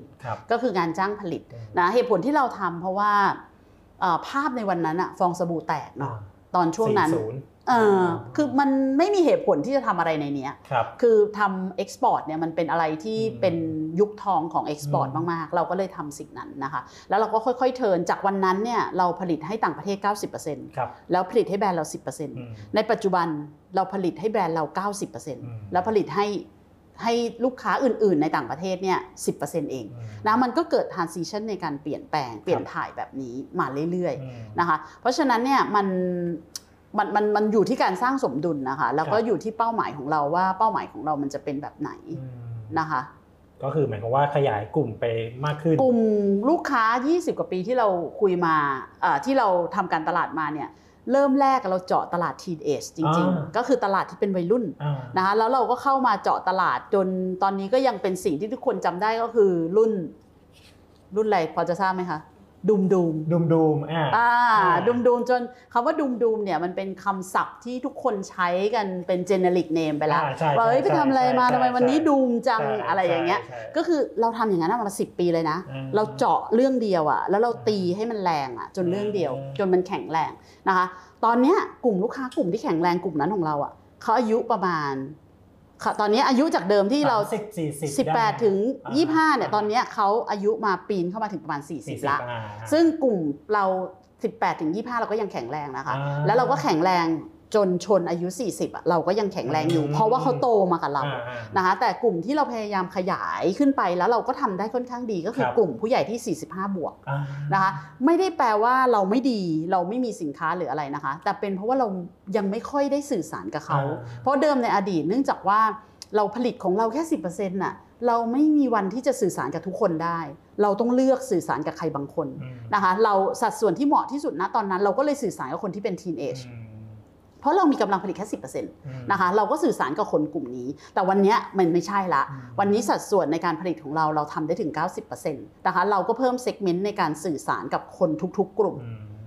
ก็คืองานจ้างผลิตนะเหตุผลที่เราทำเพราะว่าภาพในวันนั้นอะฟองสบู่แตกเนาะตอนช่วงนั้นคือมันไม่มีเหตุผลที่จะทำอะไรในเนี้ยคือทำเอ็กซ์พอร์ตเนี่ยมันเป็นอะไรที่เป็นยุคทองของเอ็กซ์พอร์ตมากๆเราก็เลยทำสิ่งนั้นนะคะแล้วเราก็ค่อยๆเทิร์นจากวันนั้นเนี่ยเราผลิตให้ต่างประเทศ 90% แล้วผลิตให้แบรนด์เรา 10% ในปัจจุบันเราผลิตให้แบรนด์เรา 90% แล้วผลิตให้ลูกค้าอื่นๆในต่างประเทศเนี่ย 10% เองนะมันก็เกิด transition ในการเปลี่ยนแปลงเปลี่ยนถ่ายแบบนี้มาเรื่อยๆนะคะเพราะฉะนั้นเนี่ยมันอยู่ที่การสร้างสมดุลนะคะแล้วก็อยู่ที่เป้าหมายของเราว่าเป้าหมายของเรามันจะเป็นแบบไหนนะคะก็คือหมายความว่าขยายกลุ่มไปมากขึ้นกลุ่มลูกค้า20 กว่าปีที่เราคุยมาที่เราทำการตลาดมาเนี่ยเริ่มแรกเราเจาะตลาด Teen Age จริงๆก็คือตลาดที่เป็นวัยรุ่นนะคะแล้วเราก็เข้ามาเจาะตลาดจนตอนนี้ก็ยังเป็นสิ่งที่ทุกคนจำได้ก็คือรุ่นอะไรพอจะทราบไหมคะดุมดุมจนคำว่าดุมเนี่ยมันเป็นคำศัพท์ที่ทุกคนใช้กันเป็นเจเนริกเนมไปแล้วว่าไปทำอะไรมาทำไมวันนี้ดุมจังอะไรอย่างเงี้ยก็คือเราทำอย่างนั้นมา10 ปีเลยนะเราเจาะเรื่องเดียวอ่ะแล้วเราตีให้มันแรงอ่ะจนเรื่องเดียวจนมันแข็งแรงนะคะตอนเนี้ยกลุ่มลูกค้ากลุ่มที่แข็งแรงกลุ่มนั้นของเราอ่ะเขาอายุประมาณตอนนี้อายุจากเดิมที่เรา18 ถึง 25เนี่ยตอนนี้เขาอายุมาปีนเข้ามาถึงประมาณ40ละซึ่งกลุ่มเรา18 ถึง 25เราก็ยังแข็งแรงนะคะแล้วเราก็แข็งแรงจนชนอายุ40เราก็ยังแข็งแรงอยู่เพราะว่าเขาโตมากับเรานะคะแต่กลุ่มที่เราพยายามขยายขึ้นไปแล้วเราก็ทำได้ค่อนข้างดีก็คือกลุ่มผู้ใหญ่ที่45+ นะคะไม่ได้แปลว่าเราไม่ดีเราไม่มีสินค้าหรืออะไรนะคะแต่เป็นเพราะว่าเรายังไม่ค่อยได้สื่อสารกับเขาเพราะเดิมในอดีตเนื่องจากว่าเราผลิตของเราแค่ 10% น่ะเราไม่มีวันที่จะสื่อสารกับทุกคนได้เราต้องเลือกสื่อสารกับใครบางคนนะคะเราสัดส่วนที่เหมาะที่สุดณตอนนั้นเราก็เลยสื่อสารกับคนที่เป็น teen ageเพราะเรามีกำลังผลิตแค่ 10% นะคะเราก็สื่อสารกับคนกลุ่มนี้แต่วันนี้มันไม่ใช่ละวันนี้สัดส่วนในการผลิตของเราทำได้ถึง 90% นะคะเราก็เพิ่มเซกเมนต์ในการสื่อสารกับคนทุกๆกลุ่ม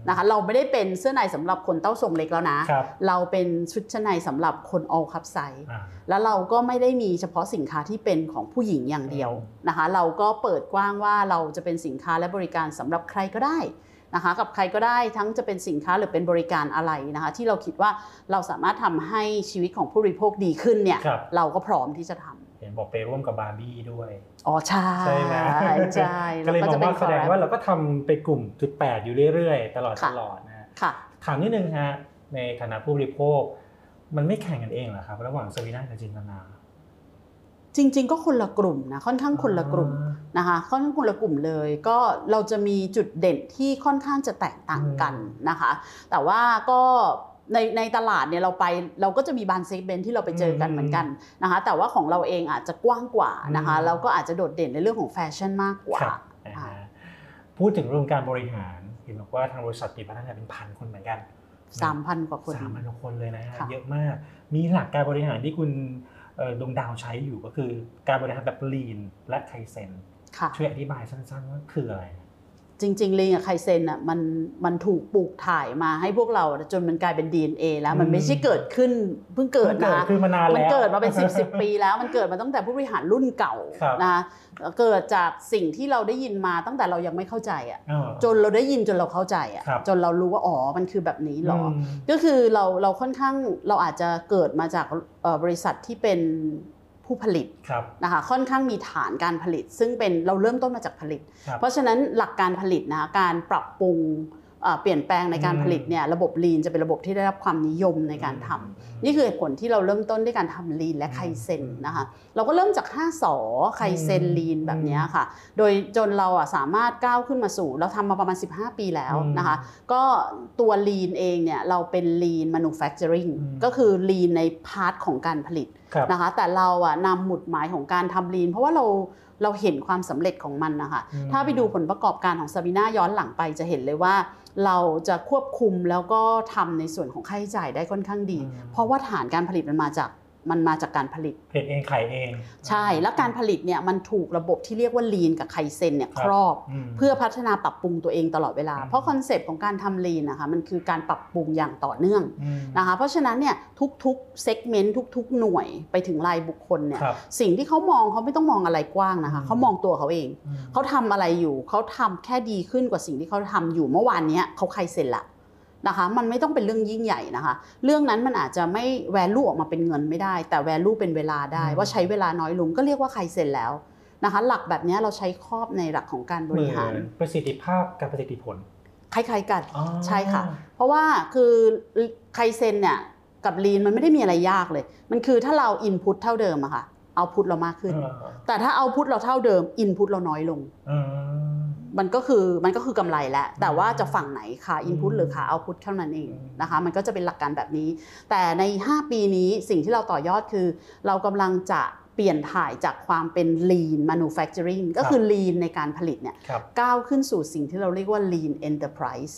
นะคะเราไม่ได้เป็นเสื้อในสำหรับคนเต้าทรงเล็กแล้วนะเราเป็นชุดชั้นในสำหรับคน all cup size แล้วเราก็ไม่ได้มีเฉพาะสินค้าที่เป็นของผู้หญิงอย่างเดียวนะคะเราก็เปิดกว้างว่าเราจะเป็นสินค้าและบริการสำหรับใครก็ได้นะคะกับใครก็ได้ทั้งจะเป็นสินค้าหรือเป็นบริการอะไรนะคะที่เราคิดว่าเราสามารถทำให้ชีวิตของผู้บริโภคดีขึ้นเนี่ยเราก็พร้อมที่จะทำเห็นบอกไปร่วมกับบาร์บี้ด้วยอ๋อใช่ใช่ก็เลยมองว่าแสดงว่าเราก็ทำไปกลุ่มจุด8อยู่เรื่อยๆตลอดนะค่ะถามนิดนึงฮะในฐานะผู้บริโภคมันไม่แข่งกันเองเหรอครับระหว่างซาบีน่ากับจินตนาจริงๆก็คนละกลุ่มนะค่อนข้างคนละกลุ่มนะคะค่อนข้างคนละกลุ่มเลยก็เราจะมีจุดเด่นที่ค่อนข้างจะแตกต่างกันนะคะแต่ว่าก็ในตลาดเนี่ยเราก็จะมีบางเซกเมนต์ที่เราไปเจอกันเหมือนกันนะคะแต่ว่าของเราเองอาจจะกว้างกว่านะคะเราก็อาจจะโดดเด่นในเรื่องของแฟชั่นมากกว่าพูดถึงเรื่องการบริหารเห็นบอกว่าทางบริษัทมีพนักงานเป็น1,000 คนเหมือนกัน 3,000 กว่าคน 3,000 กว่าคนเลยนะเยอะมากมีหลักการบริหารที่คุณดวงดาวใช้อยู่ก็คือการบริหารแบบ Lean และ Kaizen ช่วยอธิบายสั้นๆว่าคืออะไรจริงๆ Lean กับ Kaizen อ่ะมันถูกปลูกถ่ายมาให้พวกเราจนมันกลายเป็น DNA แล้วมันไม่ใช่เกิดขึ้นเพิ่งเกิดนะมันเกิดมาเป็น10 ปีแล้วมันเกิดมาตั้งแต่ผู้บริหารรุ่นเก่านะเกิดจากสิ่งที่เราได้ยินมาตั้งแต่เรายังไม่เข้าใจอ่ะจนเราได้ยินจนเราเข้าใจอ่ะจนเรารู้ว่าอ๋อมันคือแบบนี้หรอก็คือเราค่อนข้างเราอาจจะเกิดมาจากบริษัทที่เป็น ผู้ผลิตนะคะค่อนข้างมีฐานการผลิตซึ่งเป็นเราเริ่มต้นมาจากผลิตเพราะฉะนั้นหลักการผลิตนะการปรับปรุงเปลี่ยนแปลงในการผลิตเนี่ยระบบ Lean จะเป็นระบบที่ได้รับความนิยมในการทำนี่คือเหตุผลที่เราเริ่มต้นด้วยการทำ Lean และไคเซนนะคะเราก็เริ่มจาก5 ส.ไคเซน Lean แบบนี้ค่ะโดยจนเราสามารถก้าวขึ้นมาสู่เราทำมาประมาณ15 ปีแล้วนะคะก็ตัว Lean เองเนี่ยเราเป็น Lean Manufacturing ก็คือ Lean ในพาร์ทของการผลิตนะคะแต่เรานำหมุดหมายของการทำ Lean เพราะว่าเราเห็นความสำเร็จของมันนะคะถ้าไปดูผลประกอบการของซาบีน่าย้อนหลังไปจะเห็นเลยว่าเราจะควบคุมแล้วก็ทำในส่วนของค่าใช้จ่ายได้ค่อนข้างดีเพราะว่าฐานการผลิตมันมาจากการผลิตผลิตเองขายเองใช่แล้วการผลิตเนี่ยมันถูกระบบที่เรียกว่า Lean กับ Kaizen เนี่ยครอบเพื่อพัฒนาปรับปรุงตัวเองตลอดเวลาเพราะคอนเซปต์ของการทำ Lean นะคะมันคือการปรับปรุงอย่างต่อเนื่องนะคะเพราะฉะนั้นเนี่ยทุกๆ segment ทุกๆหน่วยไปถึงรายบุคคลเนี่ยสิ่งที่เขามองเขาไม่ต้องมองอะไรกว้างนะคะเขามองตัวเขาเองเขาทำอะไรอยู่เขาทำแค่ดีขึ้นกว่าสิ่งที่เขาทำอยู่เมื่อวานนี้เขา Kaizen ละนะคะมันไม่ต้องเป็นเรื่องยิ่งใหญ่นะคะเรื่องนั้นมันอาจจะไม่ value ออกมาเป็นเงินไม่ได้แต่ value เป็นเวลาได้ว่าใช้เวลาน้อยลงก็เรียกว่าใครเสร็จแล้วนะคะหลักแบบนี้เราใช้ครอบในหลักของการบริหารประสิทธิภาพกับประสิทธิผลคล้ายๆกันใช่ค่ะเพราะว่าคือใครเซ็นเนี่ยกับ Lean มันไม่ได้มีอะไรยากเลยมันคือถ้าเรา input เท่าเดิมอะค่ะ output เรามากขึ้นแต่ถ้า output เราเท่าเดิม input เราน้อยลงมันก็คือกำไรแหละแต่ว่าจะฝั่งไหนค่ะ input หรือค่ะ output เท่านั้นเองนะคะมันก็จะเป็นหลักการแบบนี้แต่ใน5 ปีนี้สิ่งที่เราต่อยอดคือเรากำลังจะเปลี่ยนถ่ายจากความเป็น Lean Manufacturing ก็คือ Lean ในการผลิตเนี่ยก้าวขึ้นสู่สิ่งที่เราเรียกว่า Lean Enterprise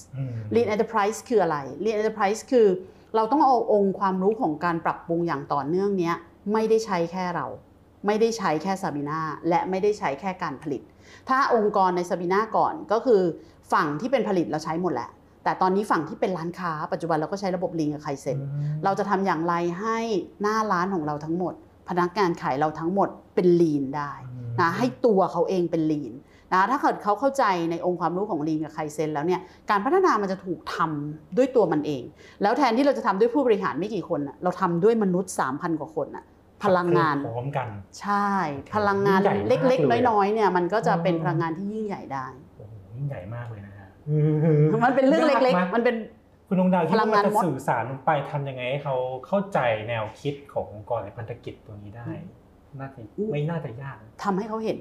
Lean Enterprise คืออะไร Lean Enterprise คือเราต้องเอาองค์ความรู้ของการปรับปรุงอย่างต่อเนื่องเนี้ยไม่ได้ใช้แค่เราไม่ได้ใช้แค่ซาบีน่าและไม่ได้ใช้แค่การผลิตถ้าองค์กรในซาบีน่าก่อนก็คือฝั่งที่เป็นผลิตเราใช้หมดแหละแต่ตอนนี้ฝั่งที่เป็นร้านค้าปัจจุบันเราก็ใช้ระบบ Lean กับ Kaizen เราจะทำอย่างไรให้หน้าร้านของเราทั้งหมดพนักงานขายเราทั้งหมดเป็น Lean ได้นะให้ตัวเขาเองเป็น Lean นะถ้าเกิดเขาเข้าใจในองค์ความรู้ของ Lean กับ Kaizen แล้วเนี่ยการพัฒนามันจะถูกทำด้วยตัวมันเองแล้วแทนที่เราจะทำด้วยผู้บริหารไม่กี่คนเราทำด้วยมนุษย์ 3,000 กว่าคนพลังงานพร้อมกันใช่พลังงานเล็กๆน้อยๆเนี่ยมันก็จะเป็นพลังงานที่ยิ่งใหญ่ได้โอ้โหยิ่งใหญ่มากเลยนะฮะมันเป็นเรื่องเล็กๆมันเป็นคุณดวงดาวคิดว่ามันจะสื่อสารไปทำยังไงให้เขาเข้าใจแนวคิดขององค์กรในพันธกิจตัวนี้ได้ไม่น่าจะยากทำให้เขาเห็น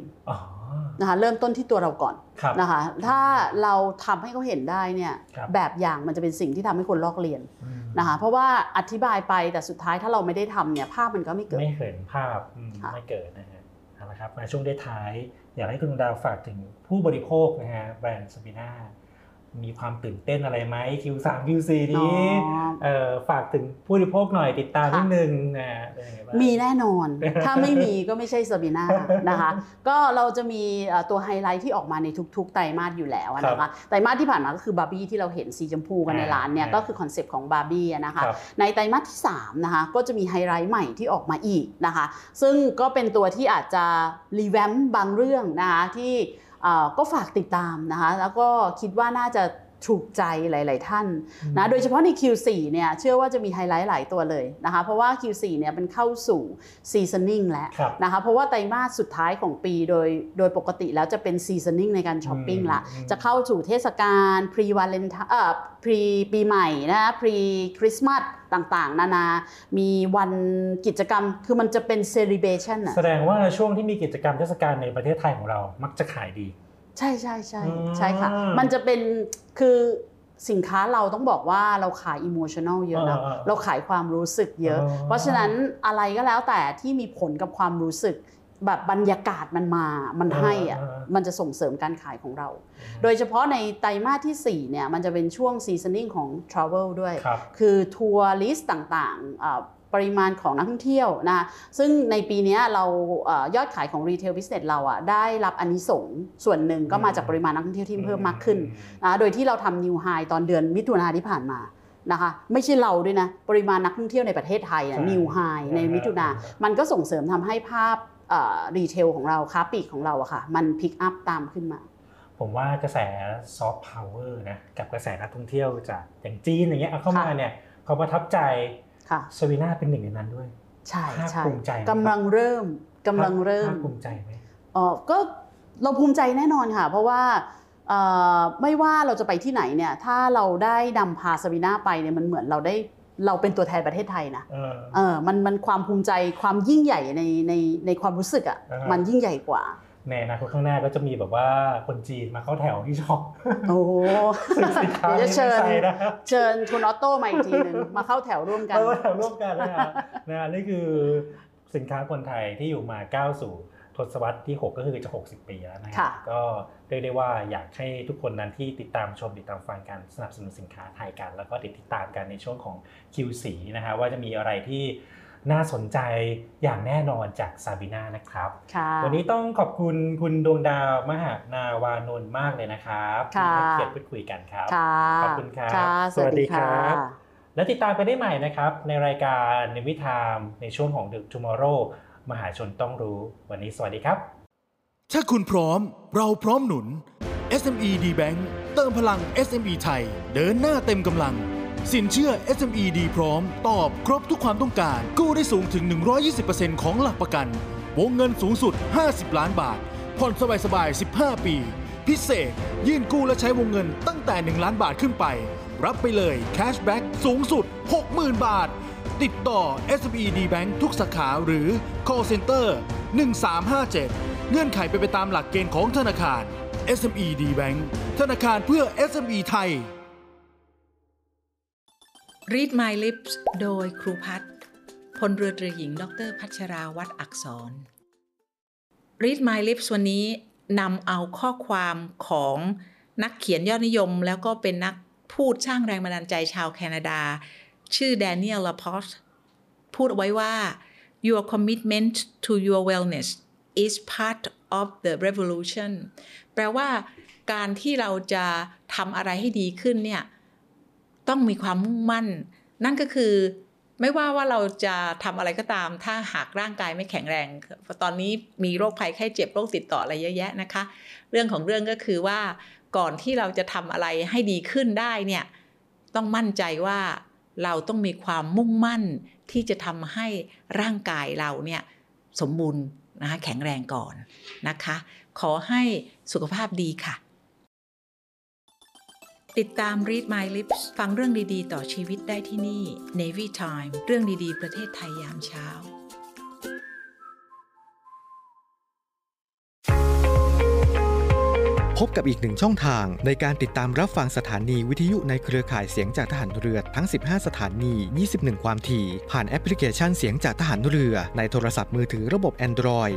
นะคะเริ่มต้นที่ตัวเราก่อนนะคะถ้าเราทำให้เขาเห็นได้เนี่ยแบบอย่างมันจะเป็นสิ่งที่ทำให้คนลอกเรียนนะคะเพราะว่าอธิบายไปแต่สุดท้ายถ้าเราไม่ได้ทำเนี่ยภาพมันก็ไม่เกิดไม่เห็นภาพไม่เกิดนะฮะนะครับมาช่วงท้ายอยากให้คุณดวงดาวฝากถึงผู้บริโภคนะฮะแบรนด์ซาบีน่ามีความตื่นเต้นอะไรไหม Q3 Q4 นี้ฝากถึงผู้บริโภคหน่อยติดตามนิดนึงนะมีแน่นอนถ้าไม่มีก็ไม่ใช่ซาบีน่านะคะก็เราจะมีตัวไฮไลท์ที่ออกมาในทุกๆไตรมาสอยู่แล้วนะคะไตรมาสที่ผ่านมาก็คือบาร์บี้ที่เราเห็นสีชมพูกันในร้านเนี่ยก็คือคอนเซปต์ของบาร์บี้นะคะในไตรมาสที่3นะคะก็จะมีไฮไลท์ใหม่ที่ออกมาอีกนะคะซึ่งก็เป็นตัวที่อาจจะรีแวมบางเรื่องนะคะที่ก็ฝากติดตามนะคะแล้วก็คิดว่าน่าจะถูกใจหลายๆท่านนะโดยเฉพาะใน Q4 เนี่ยเชื่อว่าจะมีไฮไลท์หลายตัวเลยนะคะเพราะว่า Q4 เนี่ยมันเข้าสู่ซีซันนิ่งแล้วนะคะเพราะว่าไตรมาสสุดท้ายของปีโดยปกติแล้วจะเป็นซีซันนิ่งในการช้อปปิ้งละจะเข้าสู่เทศกาลพรีวาเลนไทน์พรีปีใหม่นะพรีคริสต์มาสต่างๆนานามีวันกิจกรรมคือมันจะเป็นเซเลบเรชั่นแสดงว่าช่วงที่มีกิจกรรมเทศกาลในประเทศไทยของเรามักจะขายดีใช่ใช่ใช่ใช่ค่ะมันจะเป็นคือสินค้าเราต้องบอกว่าเราขายอิโมชันแนลเยอะนะเราขายความรู้สึกเยอะเพราะฉะนั้นอะไรก็แล้วแต่ที่มีผลกับความรู้สึกแบบบรรยากาศมันให้มันจะส่งเสริมการขายของเราโดยเฉพาะในไตรมาสที่4เนี่ยมันจะเป็นช่วงซีซันนิ่งของทราเวลด้วยคือทัวร์ลิสต์ต่างๆปริมาณของนักท่องเที่ยวนะซึ่งในปีนี้เรายอดขายของรีเทลบิสเนสเราได้รับอานิสงส์ส่วนหนึ่งก็มาจากปริมาณนักท่องเที่ยวที่เพิ่มมากขึ้นนะโดยที่เราทำนิวไฮตอนเดือนมิถุนาที่ผ่านมานะคะไม่ใช่เราด้วยนะปริมาณนักท่องเที่ยวในประเทศไทยนิวไฮในมิถุนามันก็ส่งเสริมทำให้ภาพรีเทลของเราค้าปลีกของเราค่ะมันพิกอัพตามขึ้นมาผมว่ากระแสซอฟต์พาวเวอร์นะกับกระแสนักท่องเที่ยวจากอย่างจีนอย่างเงี้ยเข้ามาเนี่ยเขาประทับใจซาบีน่าเป็นหนึ่งในนั้นด้วย ใช่ใช่กำลังเริ่มภูมิใจไหมก็เราภูมิใจแน่นอนค่ะเพราะว่าไม่ว่าเราจะไปที่ไหนเนี่ยถ้าเราได้นำพาสวีนาไปเนี่ยมันเหมือนเราเป็นตัวแทนประเทศไทยนะมันความภูมิใจความยิ่งใหญ่ในความรู้สึกอ่ะมันยิ่งใหญ่กว่าแน่นะข้างหน้าก็จะมีแบบว่าคนจีนมาเข้าแถวที่ช็อปโอ้จะเชิญคุณออโต้มาอีกทีนึงมาเข้าแถวร่วมกันเข้าแถวร่วมกันนะนี่คือสินค้าคนไทยที่อยู่มาก้าวสู่ทศวรรษที่6ก็คือจะ60ปีแล้วนะครับก็เรียกได้ว่าอยากให้ทุกคนนั้นที่ติดตามชมติดตามฟังการสนับสนุนสินค้าไทยกันแล้วก็ติดตามกันในช่วงของ Q4 นะฮะว่าจะมีอะไรที่น่าสนใจอย่างแน่นอนจากซาบีน่านะครับวันนี้ต้องขอบคุณคุณดวงดาวมหานาวานนท์มากเลยนะครับที่ให้เกียรติพูดคุยกันครับขอบคุณครับสวัสดีครับและติดตามไปได้ใหม่นะครับในรายการ NAVY TIME ในช่วงของ The Tomorrow มหาชนต้องรู้วันนี้สวัสดีครับถ้าคุณพร้อมเราพร้อมหนุน SME D Bank เติมพลัง SME ไทยเดินหน้าเต็มกำลังสินเชื่อ SME D พร้อมตอบครบทุกความต้องการกู้ได้สูงถึง 120% ของหลักประกันวงเงินสูงสุด50ล้านบาทผ่อนสบายๆ15ปีพิเศษยื่นกู้และใช้วงเงินตั้งแต่1ล้านบาทขึ้นไปรับไปเลยแคชแบ็กสูงสุด 60,000 บาทติดต่อ SME D Bank ทุกสาขาหรือ Call Center 1357เงื่อนไขไปตามหลักเกณฑ์ของธนาคาร SME D Bank ธนาคารเพื่อ SME ไทยRead My Lips โดยครูพัฒน์พลเรือตรีหญิงดร.พัชราวัฒน์อักษร Read My Lips วันนี้นำเอาข้อความของนักเขียนยอดนิยมแล้วก็เป็นนักพูดสร้างแรงบันดาลใจชาวแคนาดาชื่อแดเนียล ลาพอสพูดไว้ว่า Your commitment to your wellness is part of the revolution แปลว่าการที่เราจะทำอะไรให้ดีขึ้นเนี่ยต้องมีความมุ่งมั่นนั่นก็คือไม่ว่าเราจะทำอะไรก็ตามถ้าหากร่างกายไม่แข็งแรงตอนนี้มีโรคภัยไข้เจ็บโรคติดต่ออะไรเยอะแยะนะคะเรื่องของเรื่องก็คือว่าก่อนที่เราจะทำอะไรให้ดีขึ้นได้เนี่ยต้องมั่นใจว่าเราต้องมีความมุ่งมั่นที่จะทำให้ร่างกายเราเนี่ยสมบูรณ์นะคะแข็งแรงก่อนนะคะขอให้สุขภาพดีค่ะติดตาม Read My Lips ฟังเรื่องดีๆต่อชีวิตได้ที่นี่ Navy Time เรื่องดีๆประเทศไทยยามเช้าพบกับอีกหนึ่งช่องทางในการติดตามรับฟังสถานีวิทยุในเครือข่ายเสียงจากทหารเรือทั้ง15สถานี21ความถี่ผ่านแอปพลิเคชันเสียงจากทหารเรือในโทรศัพท์มือถือระบบ Android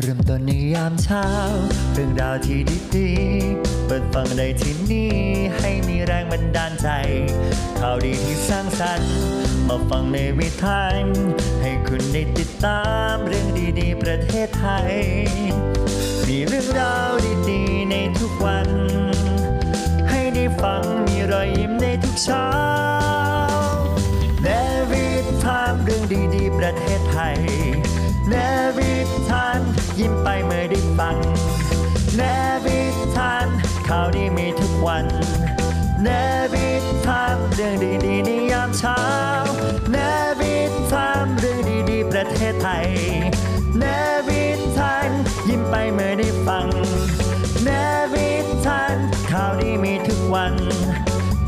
เรื่องราวที่ดีๆเปิดฟังได้ที่นี่ให้มีแรงบันดาลใจข่าวดีที่สร้างสรรค์มาฟังในวิถีให้คุณได้ติดตามเรื่องดีๆประเทศไทยมีเรื่องราวดีๆในทุกวันให้ได้ฟังมีรอยยิ้มในทุกเช้า NAVY TIME เรื่องดีๆประเทศไทย NAVY TIMEยิ้มไปเมื่อได้ฟัง NAVY TIME ข่าวดีมีทุกวัน NAVY TIME เรื่องดีๆในยามเช้า NAVY TIME เรื่องดีๆประเทศไทย NAVY TIME ยิ้มไปเมื่อได้ฟัง NAVY TIME ข่าวดีมีทุกวัน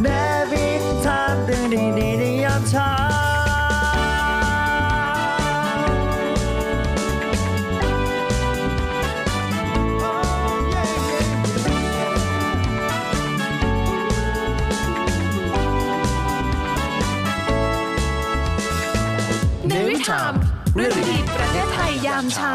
NAVY TIME เรื่องดีๆในยามเช้าเรื่องดีประเทศไทยยามเช้า